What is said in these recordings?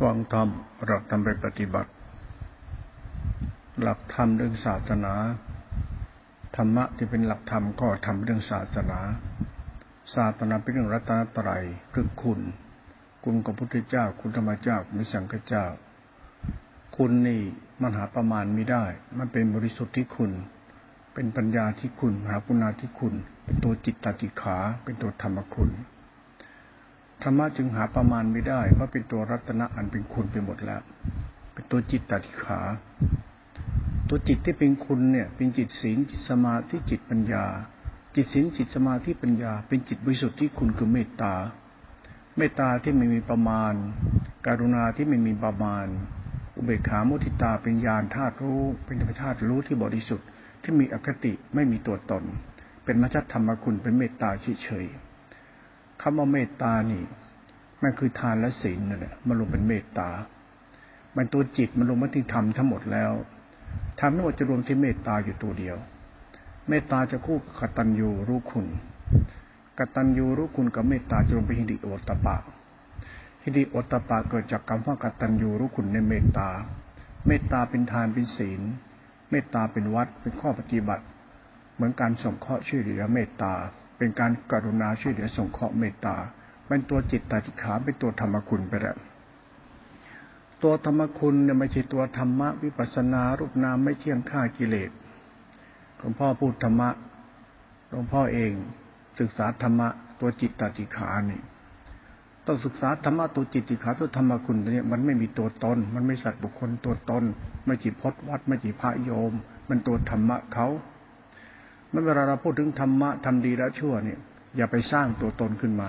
ฟังธรรมหลักธรรมไปปฏิบัติหลักธรรมเรื่องศาสนาธรรมะที่เป็นหลักธรรมก็ธรรมเรื่องศาสนาศาสนาเป็นเรื่องรัตนตรัยเรื่องคุณของพระพุทธเจ้าคุณธรรมเจ้ามิสังฆเจ้าคุณนี่มันหาประมาณไม่ได้มันเป็นบริสุทธิ์ที่คุณเป็นปัญญาที่คุณมหาปุณณาธิคุณเป็นตัวจิตตติขาเป็นตัวธรรมคุณธรรมะจึงหาประมาณไม่ได้เพราะเป็นตัวรัตนะอันเป็นคุณไปหมดแล้วเป็นตัวจิตตติขาตัวจิตที่เป็นคุณเนี่ยเป็นจิตศีลจิตสมาธิจิตปัญญาจิตศีลจิตสมาธิปัญญาเป็นจิตบริสุทธิ์ที่คุณคือเมตตาเมตตาที่ไม่มีประมาณกรุณาที่ไม่มีประมาณอุเบกขามุทิตาเป็นญาณธาตุรู้เป็นธรรมชาติรู้ที่บริสุทธิ์ที่มีอคติไม่มีตัวตนเป็นมัชฌธรรมคุณเป็นเมตตาเฉยๆคำว่าเมตตานี่มันคือทานและศีลนั่นแหละมันรวมเป็นเมตตามันตัวจิตมันรวมมาที่ธรรมทั้งหมดแล้วธรรมทั้งหมดจะรวมที่เมตตาอยู่ตัวเดียวเมตตาจะคู่กับกตัญญูรู้คุณกตัญญูรู้คุณกับเมตตาจะรวมเป็นหิริโอตตัปปะหิริโอตตัปปะเกิดจากคำว่ากตัญญูรู้คุณในเมตตาเมตตาเป็นทานเป็นศีลเมตตาเป็นวัดเป็นข้อปฏิบัติเหมือนการสงเคราะห์ช่วยเหลือเมตตาเป็นการกรุณาช่วยเหลือสงเคราะห์เมตตาเป็นตัวจิตตติขาเป็นตัวธรรมคุณไปแล้วตัวธรรมคุณเนี่ยไม่ใช่ตัวธรรมะวิปัสสนารูปนามไม่เที่ยงฆ่ากิเลสหลวงพ่อพูดธรรมะหลวงพ่อเองศึกษาธรรมะตัวจิตตติขานี่ต้องศึกษาธรรมะตัวจิตติขาตัวธรรมคุณตัวนี้มันไม่มีตัวตนมันไม่สัตว์บุคคลตัวตนไม่จิตพจน์วัดไม่จิตพระโยมมันตัวธรรมะเขาเวลาเราพูดถึงธรรมะทำดีละชั่วเนี่ยอย่าไปสร้างตัวตนขึ้นมา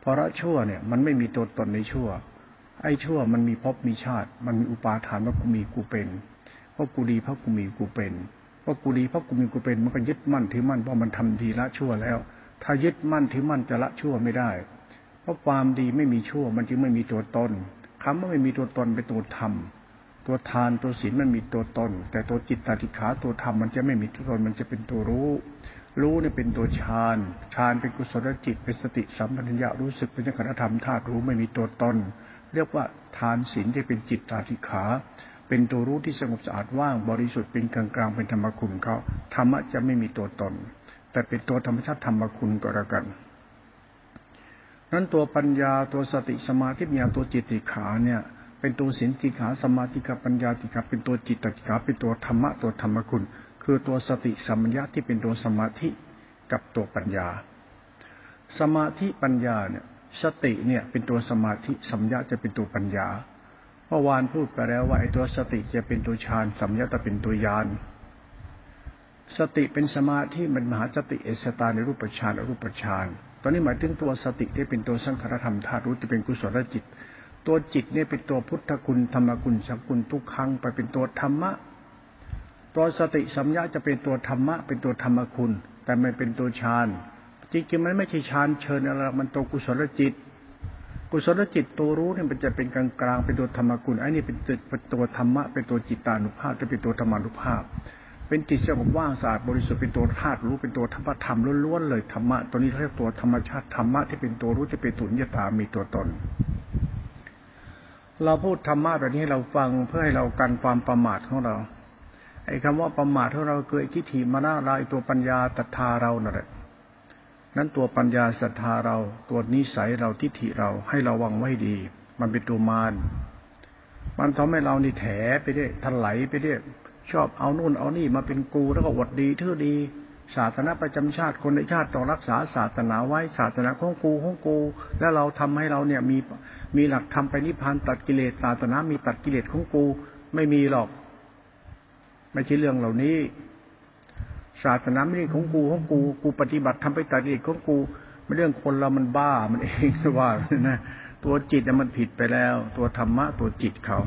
เพราะละชั่วเนี่ยมันไม่มีตัวตนในชั่วไอ้ชั่วมันมีภพมีชาติมันมีอุปาทานว่ากูมีกูเป็นเพราะกูดีเพราะกูมีกูเป็นเพราะกูดีเพราะกูมีกูเป็นมันก็ยึดมั่นถือมั่นเพราะมันทำดีละชั่วแล้วถ้ายึดมั่นถือมั่นจะละชั่วไม่ได้เพราะความดีไม่มีชั่วมันจึงไม่มีตัวตนคำว่าไม่มีตัวตนเป็นตัวธรรมตัวทานตัวศีลมันมีตัวตนแต่ตัวจิตตติขาตัวธรรมมันจะไม่มีตัวตนมันจะเป็นตัวรู้รู้เนี่ยเป็นตัวฌานฌานเป็นกุศลจิตเป็นสติสัมปชัญญะรู้สึกเป็นขันธธรรมธาตุรู้ไม่มีตัวตนเรียกว่าทานศีลที่เป็นจิตตติขาเป็นตัวรู้ที่สงบสะอาดว่างบริสุทธิ์เป็นกลางๆเป็นธรรมคุณเขาธรรมะจะไม่มีตัวตนแต่เป็นตัวธรรมชาติธรรมคุณก็แล้วกันนั้นตัวปัญญาตัวสติสมาธิปัญญาตัวจิตติขาเนี่ยเป็นตัวศีลติขาสมาธิกับปัญญาติขาเป็นตัวจิตตติขาเป็นตัวธรรมะตัวธรรมคุณคือตัวสติสัมปชัญญะที่เป็นตัวสมาธิกับตัวปัญญาสมาธิปัญญาเนี่ยสติเนี่ยเป็นตัวสมาธิสัมปชัญญะจะเป็นตัวปัญญาเมื่อวานพูดไปแล้วว่าไอ้ตัวสติจะเป็นตัวฌานสัมปชัญญะจะเป็นตัวญาณสติเป็นสมาธิมันมหาสติเอสตาในรูปฌานอรูปฌานตอนนี้หมายถึงตัวสติที่เป็นตัวสังขารธรรมธาตุรู้ที่เป็นกุศลจิตตัวจิตเนี่ยเป็นตัวพุทธคุณธรรมคุณสังคุณทุกขังไปเป็นตัวธรรมะตัวสติสัมปชัญญะจะเป็นตัวธรรมะเป็นตัวธรรมคุณแต่มันเป็นตัวฌานจริงๆมันไม่ใช่ฌานเชิญอะไรมันตัวกุศลจิตกุศลจิตตัวรู้เนี่ยมันจะเป็นกลางๆเป็นตัวธรรมคุณไอ้นี่เป็นตัวธรรมะเป็นตัวจิตตานุภาพจะเป็นตัวธรรมานุภาพเป็นจิตสงบว่างสะอาดบริสุทธิ์เป็นตัวธาตุรู้เป็นตัวธรรมธรรมล้วนๆเลยธรรมะตัวนี้เรียกตัวธรรมชาติธรรมะที่เป็นตัวรู้จะเป็นสุญญตามีตัวตนเราพูดธรรมะแบบนี้ให้เราฟังเพื่อให้เรากันความประมาทของเราไอ้คำว่าประมาทของเราเกิดทิฏฐิมานะลายตัวปัญญาศรัทธาเรานั่นแหละนั้นตัวปัญญาศรัทธาเราตัวนิสัยเราทิฏฐิเราให้ระวังไว้ดีมันเป็นตัวมารมันทำให้เรานี่แถไปเรื่อยถลายไปเรื่อยชอบเอานู่นเอานี่มาเป็นกูแล้วก็อวดดีเท่าดีศาสนาประจำชาติคนในชาติต้องรักษาศาสนาไว้ศาสนาของกูแล้วเราทำให้เราเนี่ยมีหลักธรรมไปนิพพานตัดกิเลสศาสนามีตัดกิเลสของกูไม่มีหรอกไม่ใช่เรื่องเหล่านี้ศาสนาไม่ใช่ของกูปฏิบัติทำไปตัดกิเลสของกูไม่เรื่องคนเรามันบ้ามันเองว่านะตัวจิตมันผิดไปแล้วตัวธรรมะตัวจิตเขา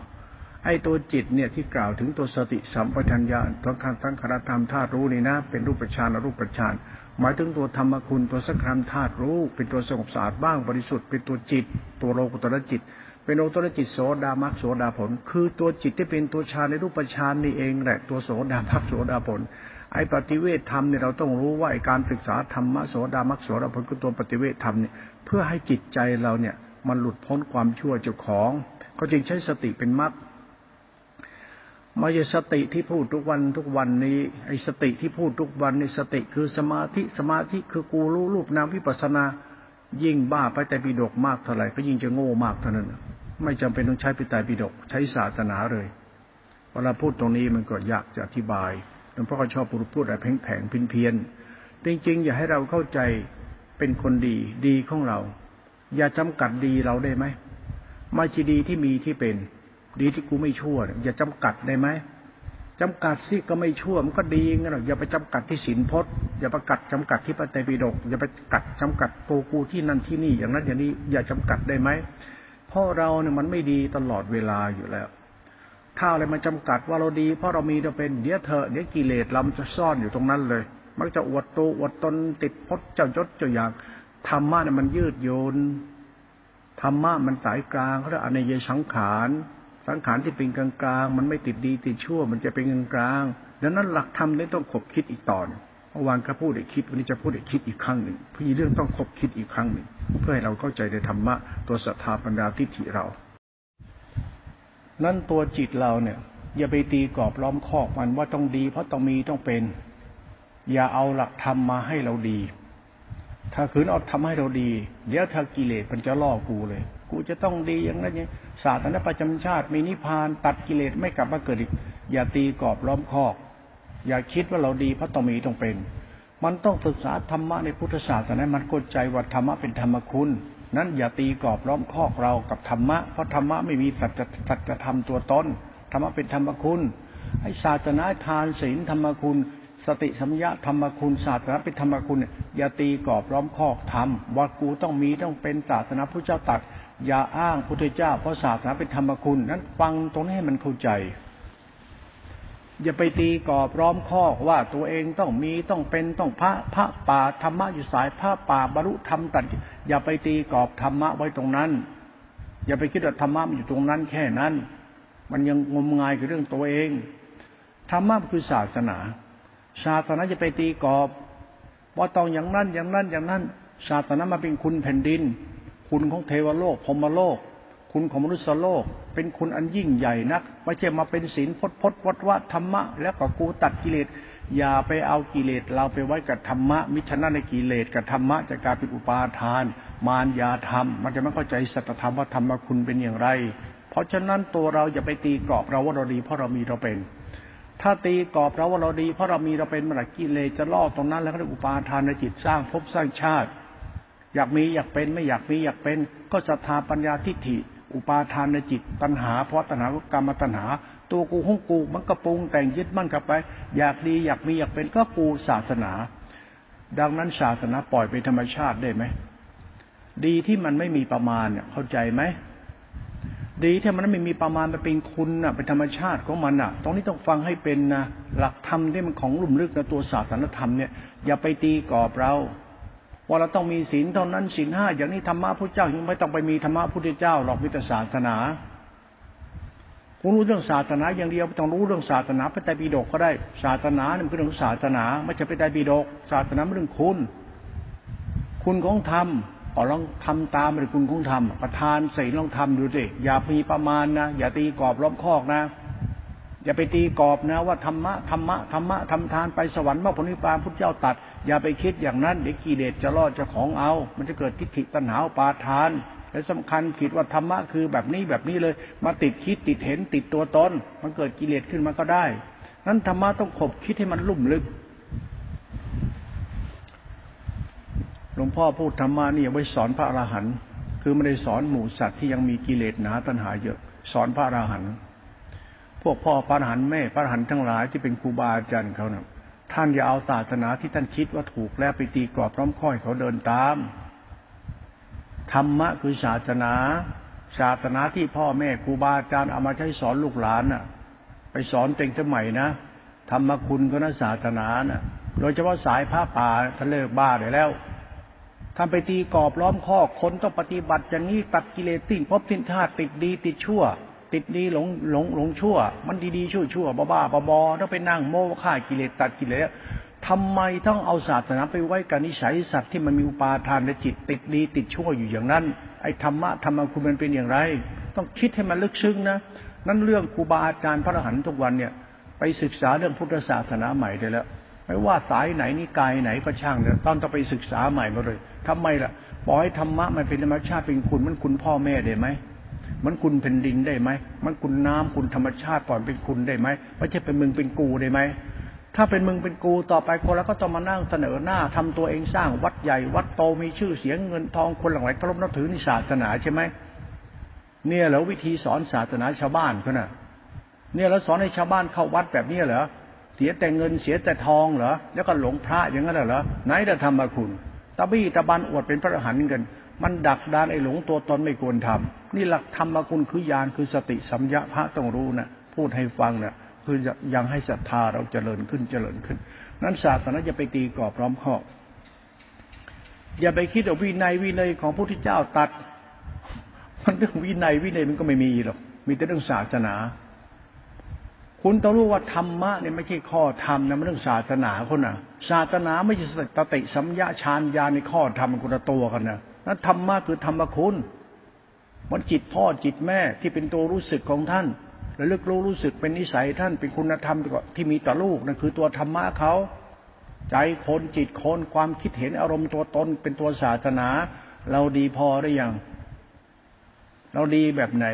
ไอ้ตัวจิตเนี่ยที่กล่าวถึงตัวสติสัมปชัญญะทั้งขันธ์ทั้งขันธธรรมธาตุรู้นี่นะเป็นรูปฌานอรูปฌานหมายถึงตัวธรรมคุณตัวสังขารธาตุรู้เป็นตัวสงบสะอาดบ้างบริสุทธิ์เป็นตัวจิตตัวโลกุตระจิตเป็นโลกุตระจิตโสดามรรคโสดาผลคือตัวจิตที่เป็นตัวฌานในรูปฌานนี่เองแหละตัวโสดามรรคโสดาผลไอ้ปฏิเวทธรรมเนี่ยเราต้องรู้ว่าไอ้การศึกษาธรรมะโสดามรรคโสดาผลคือตัวปฏิเวทธรรมเนี่ยเพื่อให้จิตใจเราเนี่ย มันหลุดพ้นความชั่วเจ้าของเขาจึงใช้สติเป็นมรรคไม่ใช่สติที่พูดทุกวันนี้ไอ้สติที่พูดทุกวันนี้สติคือสมาธิคือกูรู้รูปนามวิปัสสนายิ่งบ้าไปแต่ปิฎกมากเท่าไหร่ก็ยิ่งจะโง่มากเท่านั้นไม่จำเป็นต้องใช้ปิฎกใช้ศาสนาเลยเวลาพูดตรงนี้มันก็ยากจะอธิบายหลวงพ่อก็ชอบพูดอะไรแผงๆเพี้ยนๆจริงๆอย่าให้เราเข้าใจเป็นคนดีของเราอย่าจำกัดดีเราได้ไหมไม่ใช่ดีที่มีที่เป็นดีที่กูไม่ชั่วอย่าจำกัดได้ไหมจำกัดสิก็ไม่ชั่วมันก็ดีงั้นหรอกอย่าไปจำกัดที่ศีลพจน์อย่าไปกัดจำกัดที่พระไตรปิฎกอย่าไปกัดจำกัดโตกูที่นั่นที่นี่อย่างนั้นอย่างนี้อย่าจำกัดได้ไหมเพราะเราเนี่ยมันไม่ดีตลอดเวลาอยู่แล้วถ้าอะไรมาจำกัดว่าเราดีเพราะเรามีเราเป็นเดี๋ยวกิเลสเราจะซ่อนอยู่ตรงนั้นเลยมักจะอวดตัวอวดตนติดพจน์เจ้ายศเจ้าอย่างธรรมะเนี่ยมันยืดโยนธรรมะมันสายกลางเขาเรียกอเนยสังขารที่เป็นกลางๆมันไม่ติดดีติดชั่วมันจะเป็นกลางๆดังนั้นหลักธรรมนี่ต้องขบคิดอีกตอนเมื่อวานก็พูดอีกคิดวันนี้จะพูดอีกคิดอีกครั้งหนึ่งพี่เรื่องต้องขบคิดอีกครั้งหนึ่งเพื่อให้เราเข้าใจในธรรมะตัวศรัทธาปัญญาทิฏฐิเรานั่นตัวจิตเราเนี่ยอย่าไปตีกรอบล้อมคอกมันว่าต้องดีเพราะต้องมีต้องเป็นอย่าเอาหลักธรรมมาให้เราดีถ้าขืนเอาทำให้เราดีเดี๋ยวถ้ากิเลสมันจะล่อกูเลยกูจะต้องดีอย่างนั้นอย่างศาสนาประจำชาติมีนิพพานตัดกิเลสไม่กลับมาเกิดอีกอย่าตีกรอบล้อมคอกอย่าคิดว่าเราดีเพราะต้องมีต้องเป็นมันต้องศึกษาธรรมะในพุทธศาสนามันเข้าใจว่าธรรมะเป็นธรรมคุณนั้นอย่าตีกรอบล้อมคอกเรากับธรรมะเพราะธรรมะไม่มีสัจธรรมตัวตนธรรมะเป็นธรรมคุณไอ้ศาสนาทานศีลธรรมคุณสติสัมยะธรรมคุณศาสนาเป็นธรรมคุณอย่าตีกรอบล้อมคอกธรรมว่ากูต้องมีต้องเป็นศาสนาพุทธเจ้าตรัสอย่าอ้างพุทธเจ้าเพราะศาสนาเป็นธรรมคุณนั้นฟังตรงนี้ให้มันเข้าใจอย่าไปตีกรอบล้อมคอกว่าตัวเองต้องมีต้องเป็นต้องพระป่าธรรมะอยู่สายพระป่าบรรลุธรรมตัดอย่าไปตีกรอบธรรมะไว้ตรงนั้นอย่าไปคิดว่าธรรมะมันอยู่ตรงนั้นแค่นั้นมันยังงมงายกับเรื่องตัวเองธรรมะคือศาสนาจะไปตีกรอบว่าต้องอย่างนั้นศาสนามาเป็นคุณแผ่นดินคุณของเทวโลกพรหมโลกคุณของมนุษยโลกเป็นคุณอันยิ่งใหญ่นักไม่ใช่มาเป็นศีลพจน์วัดวะธรรมะแล้วก็กูตัดกิเลสอย่าไปเอากิเลสเราไปไว้กับธรรมะมิฉะนั้นในกิเลสกับธรรมะจะกลายเป็นอุปาทานมารยาธรรมมันจะไม่เข้าใจสัจธรรมว่าธรรมะคุณเป็นอย่างไรเพราะฉะนั้นตัวเราอย่าไปตีกรอบเราว่าเราดีเพราะเรามีเราเป็นถ้าตีกรอบเราว่าเราดีเพราะเรามีเราเป็นมันกิเลสจะล่อตรงนั้นแล้วก็อุปาทานในจิตสร้างภพสร้างชาติอยากมีอยากเป็นไม่อยากมีอยากเป็นก็ศรัทธาปัญญาทิฏฐิอุปาทานในจิตตัณหาเพราะตัณหากรรมตัณหาตัวกูของกูมันกระปรุงแต่งยึดมั่นกลับไปอยากดีอยากมีอยากเป็นก็กูศาสนาดังนั้นศาสนาปล่อยเป็นธรรมชาติได้ไหมดีที่มันไม่มีประมาณเนี่ยเข้าใจไหมดีที่มันไม่มีประมาณมันเป็นคุณน่ะเป็นธรรมชาติของมันน่ะตรงนี้ต้องฟังให้เป็นนะหลักธรรมที่มันของลุ่มลึกในตัวศาสนธรรมเนี่ยอย่าไปตีกรอบเราว่าเราต้องมีศีลเท่านั้นศีลห้าอย่างนี้ธรรมะพุทธเจ้ายังไม่ต้องไปมีธรรมะพุทธเจ้าหรอกมีแต่ศาสนาคุณรู้เรื่องศาสนาอย่างเดียวไม่ต้องรู้เรื่องศาสนาพระไตรปิฎกก็ได้ศาสนาเนี่ยเป็นเรื่องของศาสนาไม่ใช่พระไตรปิฎกศาสนาเป็นเรื่องคุณของธรรมอ๋อลองทำตามเป็นคุณของธรรมประทานศีลลองทำดูสิอย่ามีประมาณนะอย่าตีกรอบล้อมคอกนะอย่าไปตีกรอบนะว่าธรรมะทำทานไปสวรรค์มรรคผลนิพพานพุทธเจ้าตรัสอย่าไปคิดอย่างนั้นเดี๋ยวกิเลสจะล่อจะของเอามันจะเกิดทิฏฐิตัณหาอุปาทานและสำคัญคิดว่าธรรมะคือแบบนี้เลยมาติดคิดติดเห็นติดตัวตนมันเกิดกิเลสขึ้นมาก็ได้นั้นธรรมะต้องขบคิดให้มันลุ่มลึกหลวงพ่อพูดธรรมะนี่ไว้สอนพระอรหันต์คือไม่ได้สอนหมู่สัตว์ที่ยังมีกิเลสหนาตัณหาเยอะสอนพระอรหันต์พวกพ่อพระอรหันต์แม่พระอรหันต์ทั้งหลายที่เป็นครูบาอาจารย์เขาเนี่ยท่านอย่าเอาศาสนาที่ท่านคิดว่าถูกแล้วไปตีกรอบล้อมคอกเขาเดินตามธรรมะคือศาสนาที่พ่อแม่ครูบาอาจารย์เอามาใช้สอนลูกหลานน่ะไปสอนเต็งสมัยนะธรรมคุณก็นะศาสนาน่ะโดยเฉพาะสายพระป่าท่านเลิกบ้าได้แล้วท่านไปตีกรอบล้อมคอกคนต้องปฏิบัติอย่างนี้ตัดกิเลสทิ้งพบทิ้งชาติติดดีติดชั่วติดนี้หลงชั่วมันดีๆชั่วๆบ้าๆบอๆต้องไปนั่งโม้ฆ่ากิเลสตัดกิเลสทำไมต้องเอาศาสนาไปไว้กับนิสัยสัตว์ที่มันมีอุปาทานในจิตติดดีติดชั่วอยู่อย่างนั้น ไอ้ธรรมะธรรมคุณมันเป็นอย่างไรต้องคิดให้มันลึกซึ้งนะนั่นเรื่องครูบาอาจารย์พระอรหันต์ทุกวันเนี่ยไปศึกษาเรื่องพุทธศาสนาใหม่ได้แล้วไม่ว่าสายไหนนิกายไหนก็ช่างเนี่ยต้องไปศึกษาใหม่มาเลยทำไมล่ะปล่อยธรรมะมันเป็นธรรมชาติเป็นคุณมันคุณพ่อแม่ได้ไหมมันคุณแผ่นดินได้ไหมมันคุณน้ำคุณธรรมชาติปล่อยเป็นคุณได้ไหมไม่ใช่เป็นมึงเป็นกูได้ไหมถ้าเป็นมึงเป็นกูต่อไปคนแล้วก็ต้องมานั่งเสนอหน้าทำตัวเองสร้างวัดใหญ่วัดโตมีชื่อเสียงเงินทองคนหลั่งไหลเคารพนับถือในศาสนาใช่ไหมเนี่ยเหรอวิธีสอนศาสนาชาวบ้านเขาน่ะเนี่ยแล้วสอนให้ชาวบ้านเข้าวัดแบบนี้เหรอเสียแต่เงินเสียแต่ทองเหรอแล้วก็หลงพระอย่างนั้นเหรอไหนจะทำมาคุณตะบี้ตะบันอวดเป็นพระอรหันต์กันมันดักดานไอ้หลงตัวตนไม่ควรทำนี่หลักธรรมคุณคือญาณคือสติสัมยะพระต้องรู้นะพูดให้ฟังนะคือยังให้ศรัทธาเราเจริญขึ้นนั้นศาสนาอย่าไปตีกรอบล้อมขอบอย่าไปคิดเอาวินัยของพระพุทธเจ้าตัดมันเรื่องวินัยมันก็ไม่มีหรอกมีแต่เรื่องศาสนาคุณต้องรู้ว่าธรรมะเนี่ยไม่ใช่ข้อธรรมนะมันเรื่องศาสนาคนน่ะศาสนาไม่ใช่สติสัมยะฌานญาณในข้อธรรมคนละตัวกันนะนั้นธรรมะคือธรรมคุณมันจิตพ่อจิตแม่ที่เป็นตัวรู้สึกของท่านระลึกรู้สึกเป็นนิสัยท่านเป็นคุณธรรมที่มีต่อลูกนั่นคือตัวธรรมะเขาใจคนจิตคนความคิดเห็นอารมณ์ตัวตนเป็นตัวศาสนาเราดีพอหรือยังเราดีแบบไหน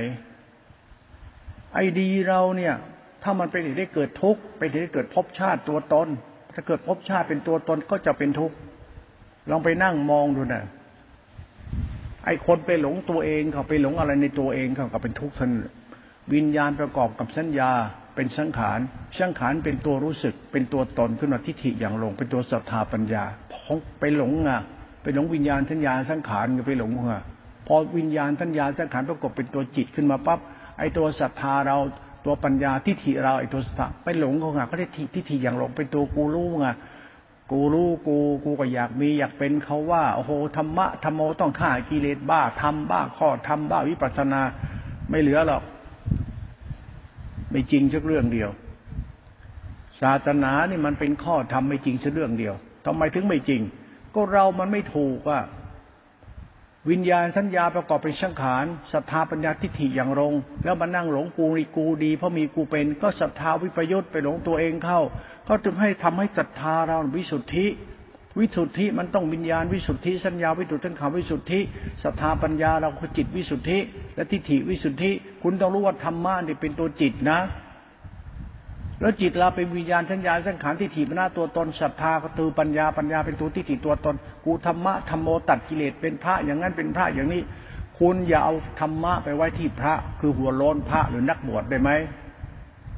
ไอ้ดีเราเนี่ยถ้ามันเป็นเหตุให้เกิดทุกข์เป็นเหตุให้เกิดภพชาติตัวตนถ้าเกิดภพชาติเป็นตัวตนก็จะเป็นทุกข์ลองไปนั่งมองดูนะไอ้คนไปหลงตัวเองเขาไปหลงอะไรในตัวเองเขาก็เป็นทุกข์ท่านวิญญาณประกอบกับสัญญาเป็นสังขารเป็นตัวรู้สึกเป็นตัวตนขึ้นมาทิฏฐิอย่างหลงเป็นตัวศรัทธาปัญญาไปหลงอ่ะไปหลงวิญญาณสัญญาสังขารก็ไปหลงอ่ะพอวิญญาณสัญญาสังขารประกอบเป็นตัวจิตขึ้นมาปั๊บไอ้ตัวศรัทธาเราตัวปัญญาทิฏฐิเราไอ้ตัวสัตว์ไปหลงเขาไงเขาได้ทิฏฐิอย่างหลงเป็นตัวกูรู้ไงกูรู้กูก็อยากมีอยากเป็นเขาว่าโอ้โหธรรมะธรรมโมต้องฆ่ากิเลสบ้าทำบ้าข้อทำบ้าวิปัสสนาไม่เหลือหรอกไม่จริงสักเรื่องเดียวศาสนานี่มันเป็นข้อธรรมไม่จริงสักเรื่องเดียวทำไมถึงไม่จริงก็เรามันไม่ถูกอ่ะวิญญาณสัญญาประกอบเป็นสังขารศรัทธาปัญญาทิฏฐิอย่างลงแล้วมานั่งหลงกูดีเพราะมีกูเป็นก็ศรัทธาวิปยุตไปหลงตัวเองเข้าก็จึงให้ทำให้ศรัทธาเราวิสุทธิมันต้องวิญญาณวิสุทธิสัญญาวิสุทธิสังขารวิสุทธิศรัทธาปัญญาเราคือจิตวิสุทธิและทิฏฐิวิสุทธิคุณต้องรู้ว่าธรรมะนี่เป็นตัวจิตนะแล้วจิตเราเป็นวิญญาณสัญญาสังขารทิฏฐิมันหน้าตัวตนศรัทธาก็ตือปัญญาเป็นตัวทิฏฐิตัวตนกูธรรมะธรรมโมตัดกิเลสเป็นพระอย่างนั้นเป็นพระอย่างนี้คุณอย่าเอาธรรมะไปไว้ที่พระคือหัวโลนพระหรือนักบวชได้ไหม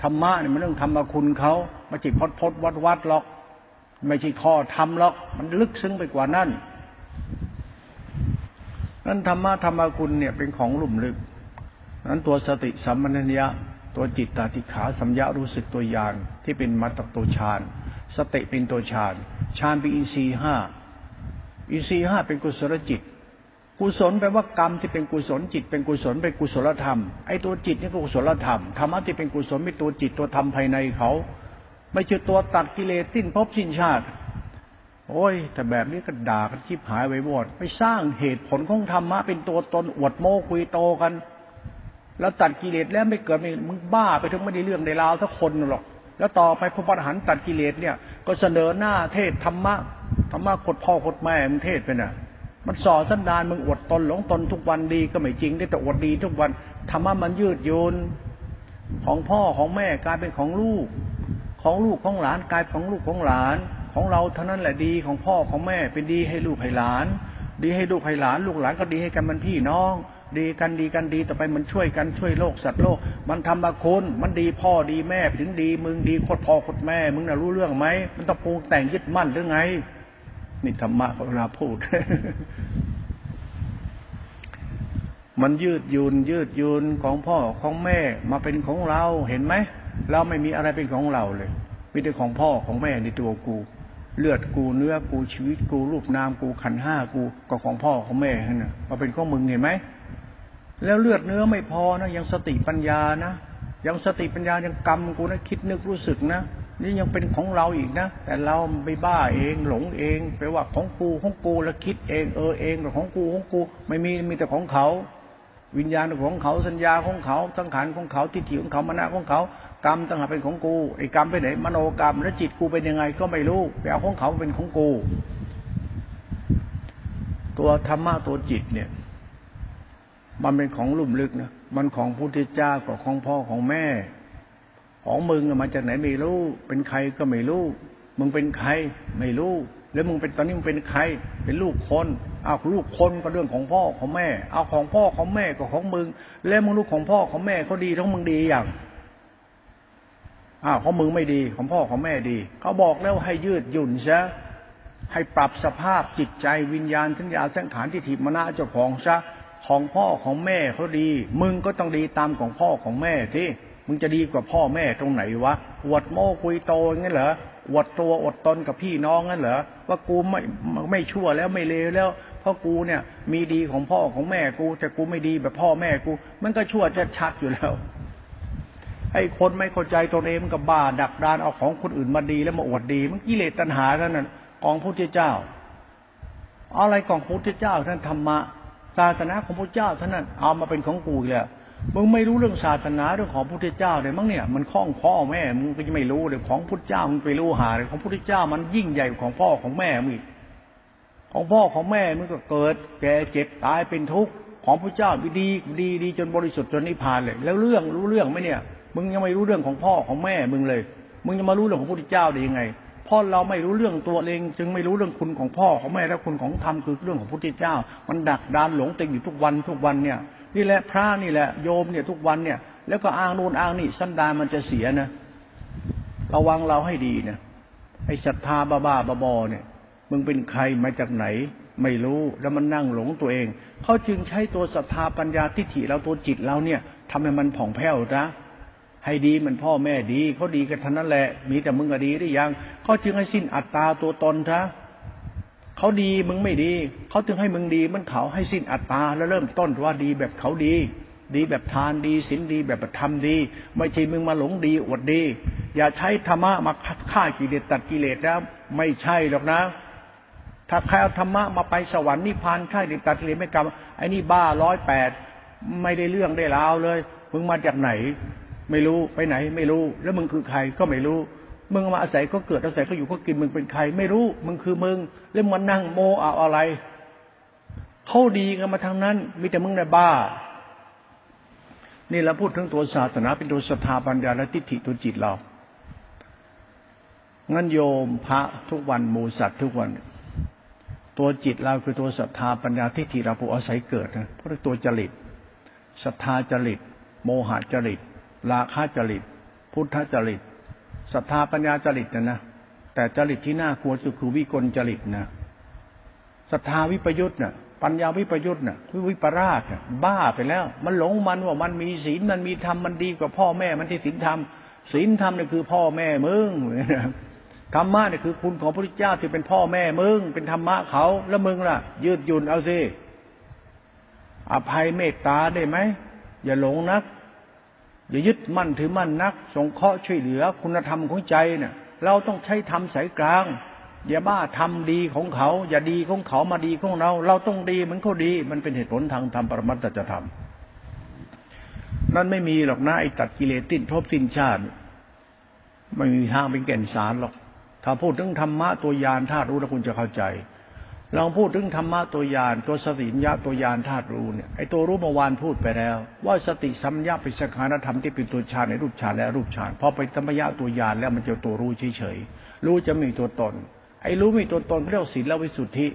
ธรรมะเนี่ยมันเรื่องธรรมคุณเขาไม่ใช่พดวัดหรอกไม่ใช่ข้อธรรมหรอกมันลึกซึ้งไปกว่านั้นนั้นธรรมะธรรมคุณเนี่ยเป็นของลุ่มลึกนั้นตัวสติสัมปชัญญะตัวจิตตาธิขาสัมยะรู้สึกตัวญาณที่เป็นมัตตตัวฌานสติเป็นตัวฌานเป็นอินทรีย์ห้าเป็นกุศลจิตกุศลแปลว่ากรรมที่เป็นกุศลจิตเป็นกุศลเป็นกุศลธรรมไอ้ตัวจิตนี่ก็กุศลธรรมธรรมะที่เป็นกุศลเป็นตัวจิตตัวธรรมภายในเขาไม่ใช่ตัวตัดกิเลสสิ้นภพสิ้นชาติโอ้ยแต่แบบนี้ก็ด่ากันชิบหายไปหมดไปสร้างเหตุผลของธรรมะเป็นตัวตนอวดโม้คุยโตกันแล้วตัดกิเลสแล้วไม่เกิดมึงบ้าไปทั้งไม่ได้เรื่องในราวสักคนหรอกแล้วต่อไปพระอรหันต์ตัดกิเลสเนี่ยก็เสนอหน้าเทศธรรมะกดพ่อกดแม่มึงเทศไปน่ะมันส่อสันดานมึงอวดตนหลงตนทุกวันดีก็ไม่จริงได้แต่อวดดีทุกวันธรรมะมันยืดโยนของพ่อของแม่กลายเป็นของลูกของลูกของหลานกลายของลูกของหลานของเราเท่านั้นแหละดีของพ่อของแม่เป็นดีให้ลูกให้หลานดีให้ลูกให้หลานลูกหลานก็ดีให้กันมันพี่น้องดีกันดีต่อไปมันช่วยกันช่วยโลกสัตว์โลกมันทำมาคนมันดีพ่อดีแม่ถึงดีมึงดีโคตรพ่อโคตรแม่มึงน่ะรู้เรื่องไหมมันต้องปรุงแต่งยึดมั่นหรือไงนี่ธรรมะเวลาพูด มันยืดยุนของพ่อของแม่มาเป็นของเราเห็นไหมเราไม่มีอะไรเป็นของเราเลยมีแต่ของพ่อของแม่ในตัวกูเลือดกูเนื้อกูชีวิตกูรูปนามกูขันธ์ห้ากูก็ของพ่อของแม่นั่นน่ะมาเป็นของมึงเห็นไหมแล้วเลือดเนื้อไม่พอนะยังสติปัญญานะยังกรรมกูนะคิดนึกรู้สึกนะ นี่ยังเป็นของเราอีกนะแต่เราไปบ้าเองหลงเองไปว่าของกูของกูแล้วคิดเองเองของกูของกูไม่มีแต่ของเขาวิญญาณของเขาสัญญาของเขาสังขารของเขาทิฏฐิของเขามรณะของเขากรรมต่างหากเป็นของกูไอ้กรรมไปไหนมโนกรรมแล้วจิตกูเป็นยังไงก็ไม่รู้ไปเอาของเขาเป็นของกูตัวธรรมะตัวจิตเนี่ยมันเป็นของลุ่มลึกนะมันของพุทธเจ้ากับของพ่อของแม่ของมึงมาจากไหนไม่รู้เป็นใครก็ไม่รู้มึงเป็นใครไม่รู้แล้วมึงเป็นตอนนี้มึงเป็นใครเป็นลูกคนเอาลูกคนก็เรื่องของพ่อของแม่เอาของพ่อของแม่ก็ของมึงแล้วมึงลูกของพ่อของแม่เขาดีทั้งมึงดีอย่างของมึงไม่ดีของพ่อของแม่ดีเขาบอกแล้วให้ยืดหยุ่นซะให้ปรับสภาพจิตใจวิญญาณสัญญาสังขารทิฏฐิมรณะเจ้าของซะของพ่อของแม่เขาดีมึงก็ต้องดีตามของพ่อของแม่ที่มึงจะดีกว่าพ่อแม่ตรงไหนวะอวดโม้คุยโตงั้นเหรออวดตัวอดตนกับพี่น้องงั้นเหรอว่ากูไม่ชั่วแล้วไม่เลวแล้วเพราะกูเนี่ยมีดีของพ่อของแม่กูแต่กูไม่ดีแบบพ่อแม่กูมันก็ชั่วชัดๆอยู่แล้วไอ้คนไม่เข้าใจตนเองมันก็บ้าดักดานเอาของคนอื่นมาดีแล้วมาอวดดีมันกิเลสตัณหานั่นน่ะของพระพุทธเจ้าอะไรของพระพุทธเจ้าท่านธรรมะศาสนาของพระพุทธเจ้าท่านนั้นเอามาเป็นของกูอีกแล้วมึงไม่รู้เรื่องศาสนาเรื่องของพระพุทธเจ้าเลยมั้งเนี่ยมันข้องพ่อแม่มึงก็จะไม่รู้เลยของพระพุทธเจ้ามึงไปรู้หาเลยของพระพุทธเจ้ามันยิ่งใหญ่ของพ่อของแม่มึงอีกของพ่อของแม่มึงก็เกิดแก่เจ็บตายเป็นทุกข์ของพระพุทธเจ้าดีจนบริสุทธิ์จนนิพพานเลยแล้วเรื่องรู้เรื่องไหมเนี่ยมึงยังไม่รู้เรื่องของพ่อของแม่มึงเลยมึงจะมารู้เรื่องของพระพุทธเจ้าได้ยังไงเพราะเราไม่รู้เรื่องตัวเองจึงไม่รู้เรื่องคุณของพ่อของแม่และคุณของธรรมคือเรื่องของพระพุทธเจ้ามันดักดานหลงติดอยู่ทุกวันเนี่ยนี่แหละพระนี่แหละโยมเนี่ยทุกวันเนี่ยแล้วก็อ้างโน่นอ้างนี่สันดานมันจะเสียนะระวังเราให้ดีนะไอ้ศรัทธาบ้าๆบอๆเนี่ยมึงเป็นใครมาจากไหนไม่รู้แล้วมันนั่งหลงตัวเองเขาจึงใช้ตัวศรัทธาปัญญาทิฏฐิเราตัวจิตเราเนี่ยทำให้มันผ่องแผ้วนะให้ดีมันพ่อแม่ดีเขาดีกันทั้งนั้นแหละมีแต่มึงก็ดีได้ยังเขาจึงให้สิ้นอัตตาตัวตนซะเขาดีมึงไม่ดีเขาจึงให้มึงดีมันเขาให้สิ้นอัตตาแล้วเริ่มต้นว่าดีแบบเขาดีดีแบบทานดีศีลดีแบบธรรมดีไม่ใช่มึงมาหลงดีอวดดีอย่าใช้ธรรมะมาฆ่ากิเลสตัดกิเลสนะไม่ใช่หรอกนะถ้าใครเอาธรรมะมาไปสวรรค์นิพพานฆ่ากิเลสตัดกิเลสไม่กรรมไอ้นี่บ้า108ไม่ได้เรื่องได้ราวเลยมึงมาจากไหนไม่รู้ไปไหนไม่รู้แล้วมึงคือใครก็ไม่รู้มึงมาอาศัยก็เกิดอาศัยก็อยู่ก็กินมึงเป็นใครไม่รู้มึงคือมึงแล้วมันนั่งโมเอาอะไรเขาดีกันมาทางนั้นมีแต่มึงน่ะบ้านี่เราพูดถึงตัวศาสนาเป็นตัวศรัทธาปัญญาและทิฏฐิตัวจิตเรางั้นโยมพระทุกวันหมู่สัตว์ทุกวันตัวจิตเราคือตัวศรัทธาปัญญาทิฏฐิเราผู้อาศัยเกิดนะเพราะตัวจริตศรัทธาจริตโมหะจริตราคะจริตพุทธจริตศรัทธาปัญญาจริตนะแต่จริตที่น่ากลัวคือวิกลจริตนะศรัทธาวิปยุตน่ะปัญญาวิปยุตน่ะวิปราชบ้าไปแล้วมันหลงมันว่ามันมีศีลมันมีธรรมมันดีกว่าพ่อแม่มันที่ศีลธรรมศีลธรรมนี่คือพ่อแม่มึงธรรมะนี่คือคุณของพระพุทธเจ้าที่เป็นพ่อแม่มึงเป็นธรรมะเขาแล้วมึงล่ะยืดหยุ่นเอาสิอภัยเมตตาได้ไหมอย่าหลงนักอย่ายึดมั่นถือมั่นนักสงเคราะห์ช่วยเหลือคุณธรรมของใจเนี่ยเราต้องใช้ธรรมสายกลางอย่าบ้าธรรมดีของเขาอย่าดีของเขามาดีของเราเราต้องดีเหมือนเขาดีมันเป็นเหตุผลทางธรรมปรมัตถจธรรมนั่นไม่มีหรอกนะไอ้ตัดกิเลสสิ้นภพสิ้นชาติไม่มีทางเป็นแก่นสารหรอกถ้าพูดถึงธรรมะตัวญาณธาตุรู้แล้วคุณจะเข้าใจเราพูดถึงธรรมะตัวญาณตัวสติสัมยาตัวญาณธาตุรู้เนี่ยไอตัวรู้เมื่อวานพูดไปแล้วว่าสติสัมยาเป็นสังขารธรรมที่เป็นตัวฌานในรูปฌานและรูปฌานพอไปสัมยาตัวญาณแล้วมันจะตัวรู้เฉยๆรู้จะมีตัวตนไอรู้มีตัวตนเรียกศีลวิสุทธิ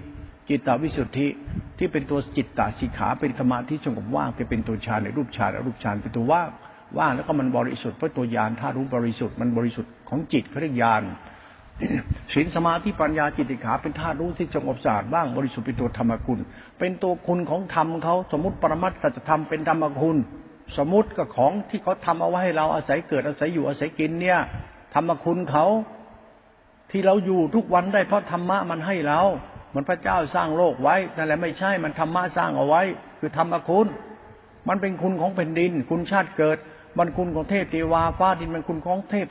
จิตตวิสุทธิที่เป็นตัวจิตตสิกขาเป็นสมาธิสงบว่างจะเป็นตัวฌานในรูปฌานและรูปฌานเป็นตัวว่างแล้วก็มันบริสุทธิ์เพราะตัวญาณธาตุรู้บริสุทธิ์มันบริสุทธิ์ของจิตเขาเรียกญาณศีลสมาธิปัญญาจิตติขาเป็นธาตุรู้ที่สงบสะอาดบ้างบริสุทธิ์เป็นตัวธรรมคุณเป็นตัวคุณของธรรมเขาสมมุติปรมัตถสัจธรรมเป็นธรรมคุณสมมุติกับของที่เขาทำเอาไว้ให้เราอาศัยเกิดอาศัยอยู่อาศัยกินเนี่ยธรรมคุณเขาที่เราอยู่ทุกวันได้เพราะธรรมะมันให้เราเหมือนพระเจ้าสร้างโลกไว้นั่นแหละไม่ใช่มันธรรมะสร้างเอาไว้คือธรรมคุณมันเป็นคุณของแผ่นดินคุณชาติเกิด มันคุณของเทพเทวาฟ้าดินมันคุณของเทพ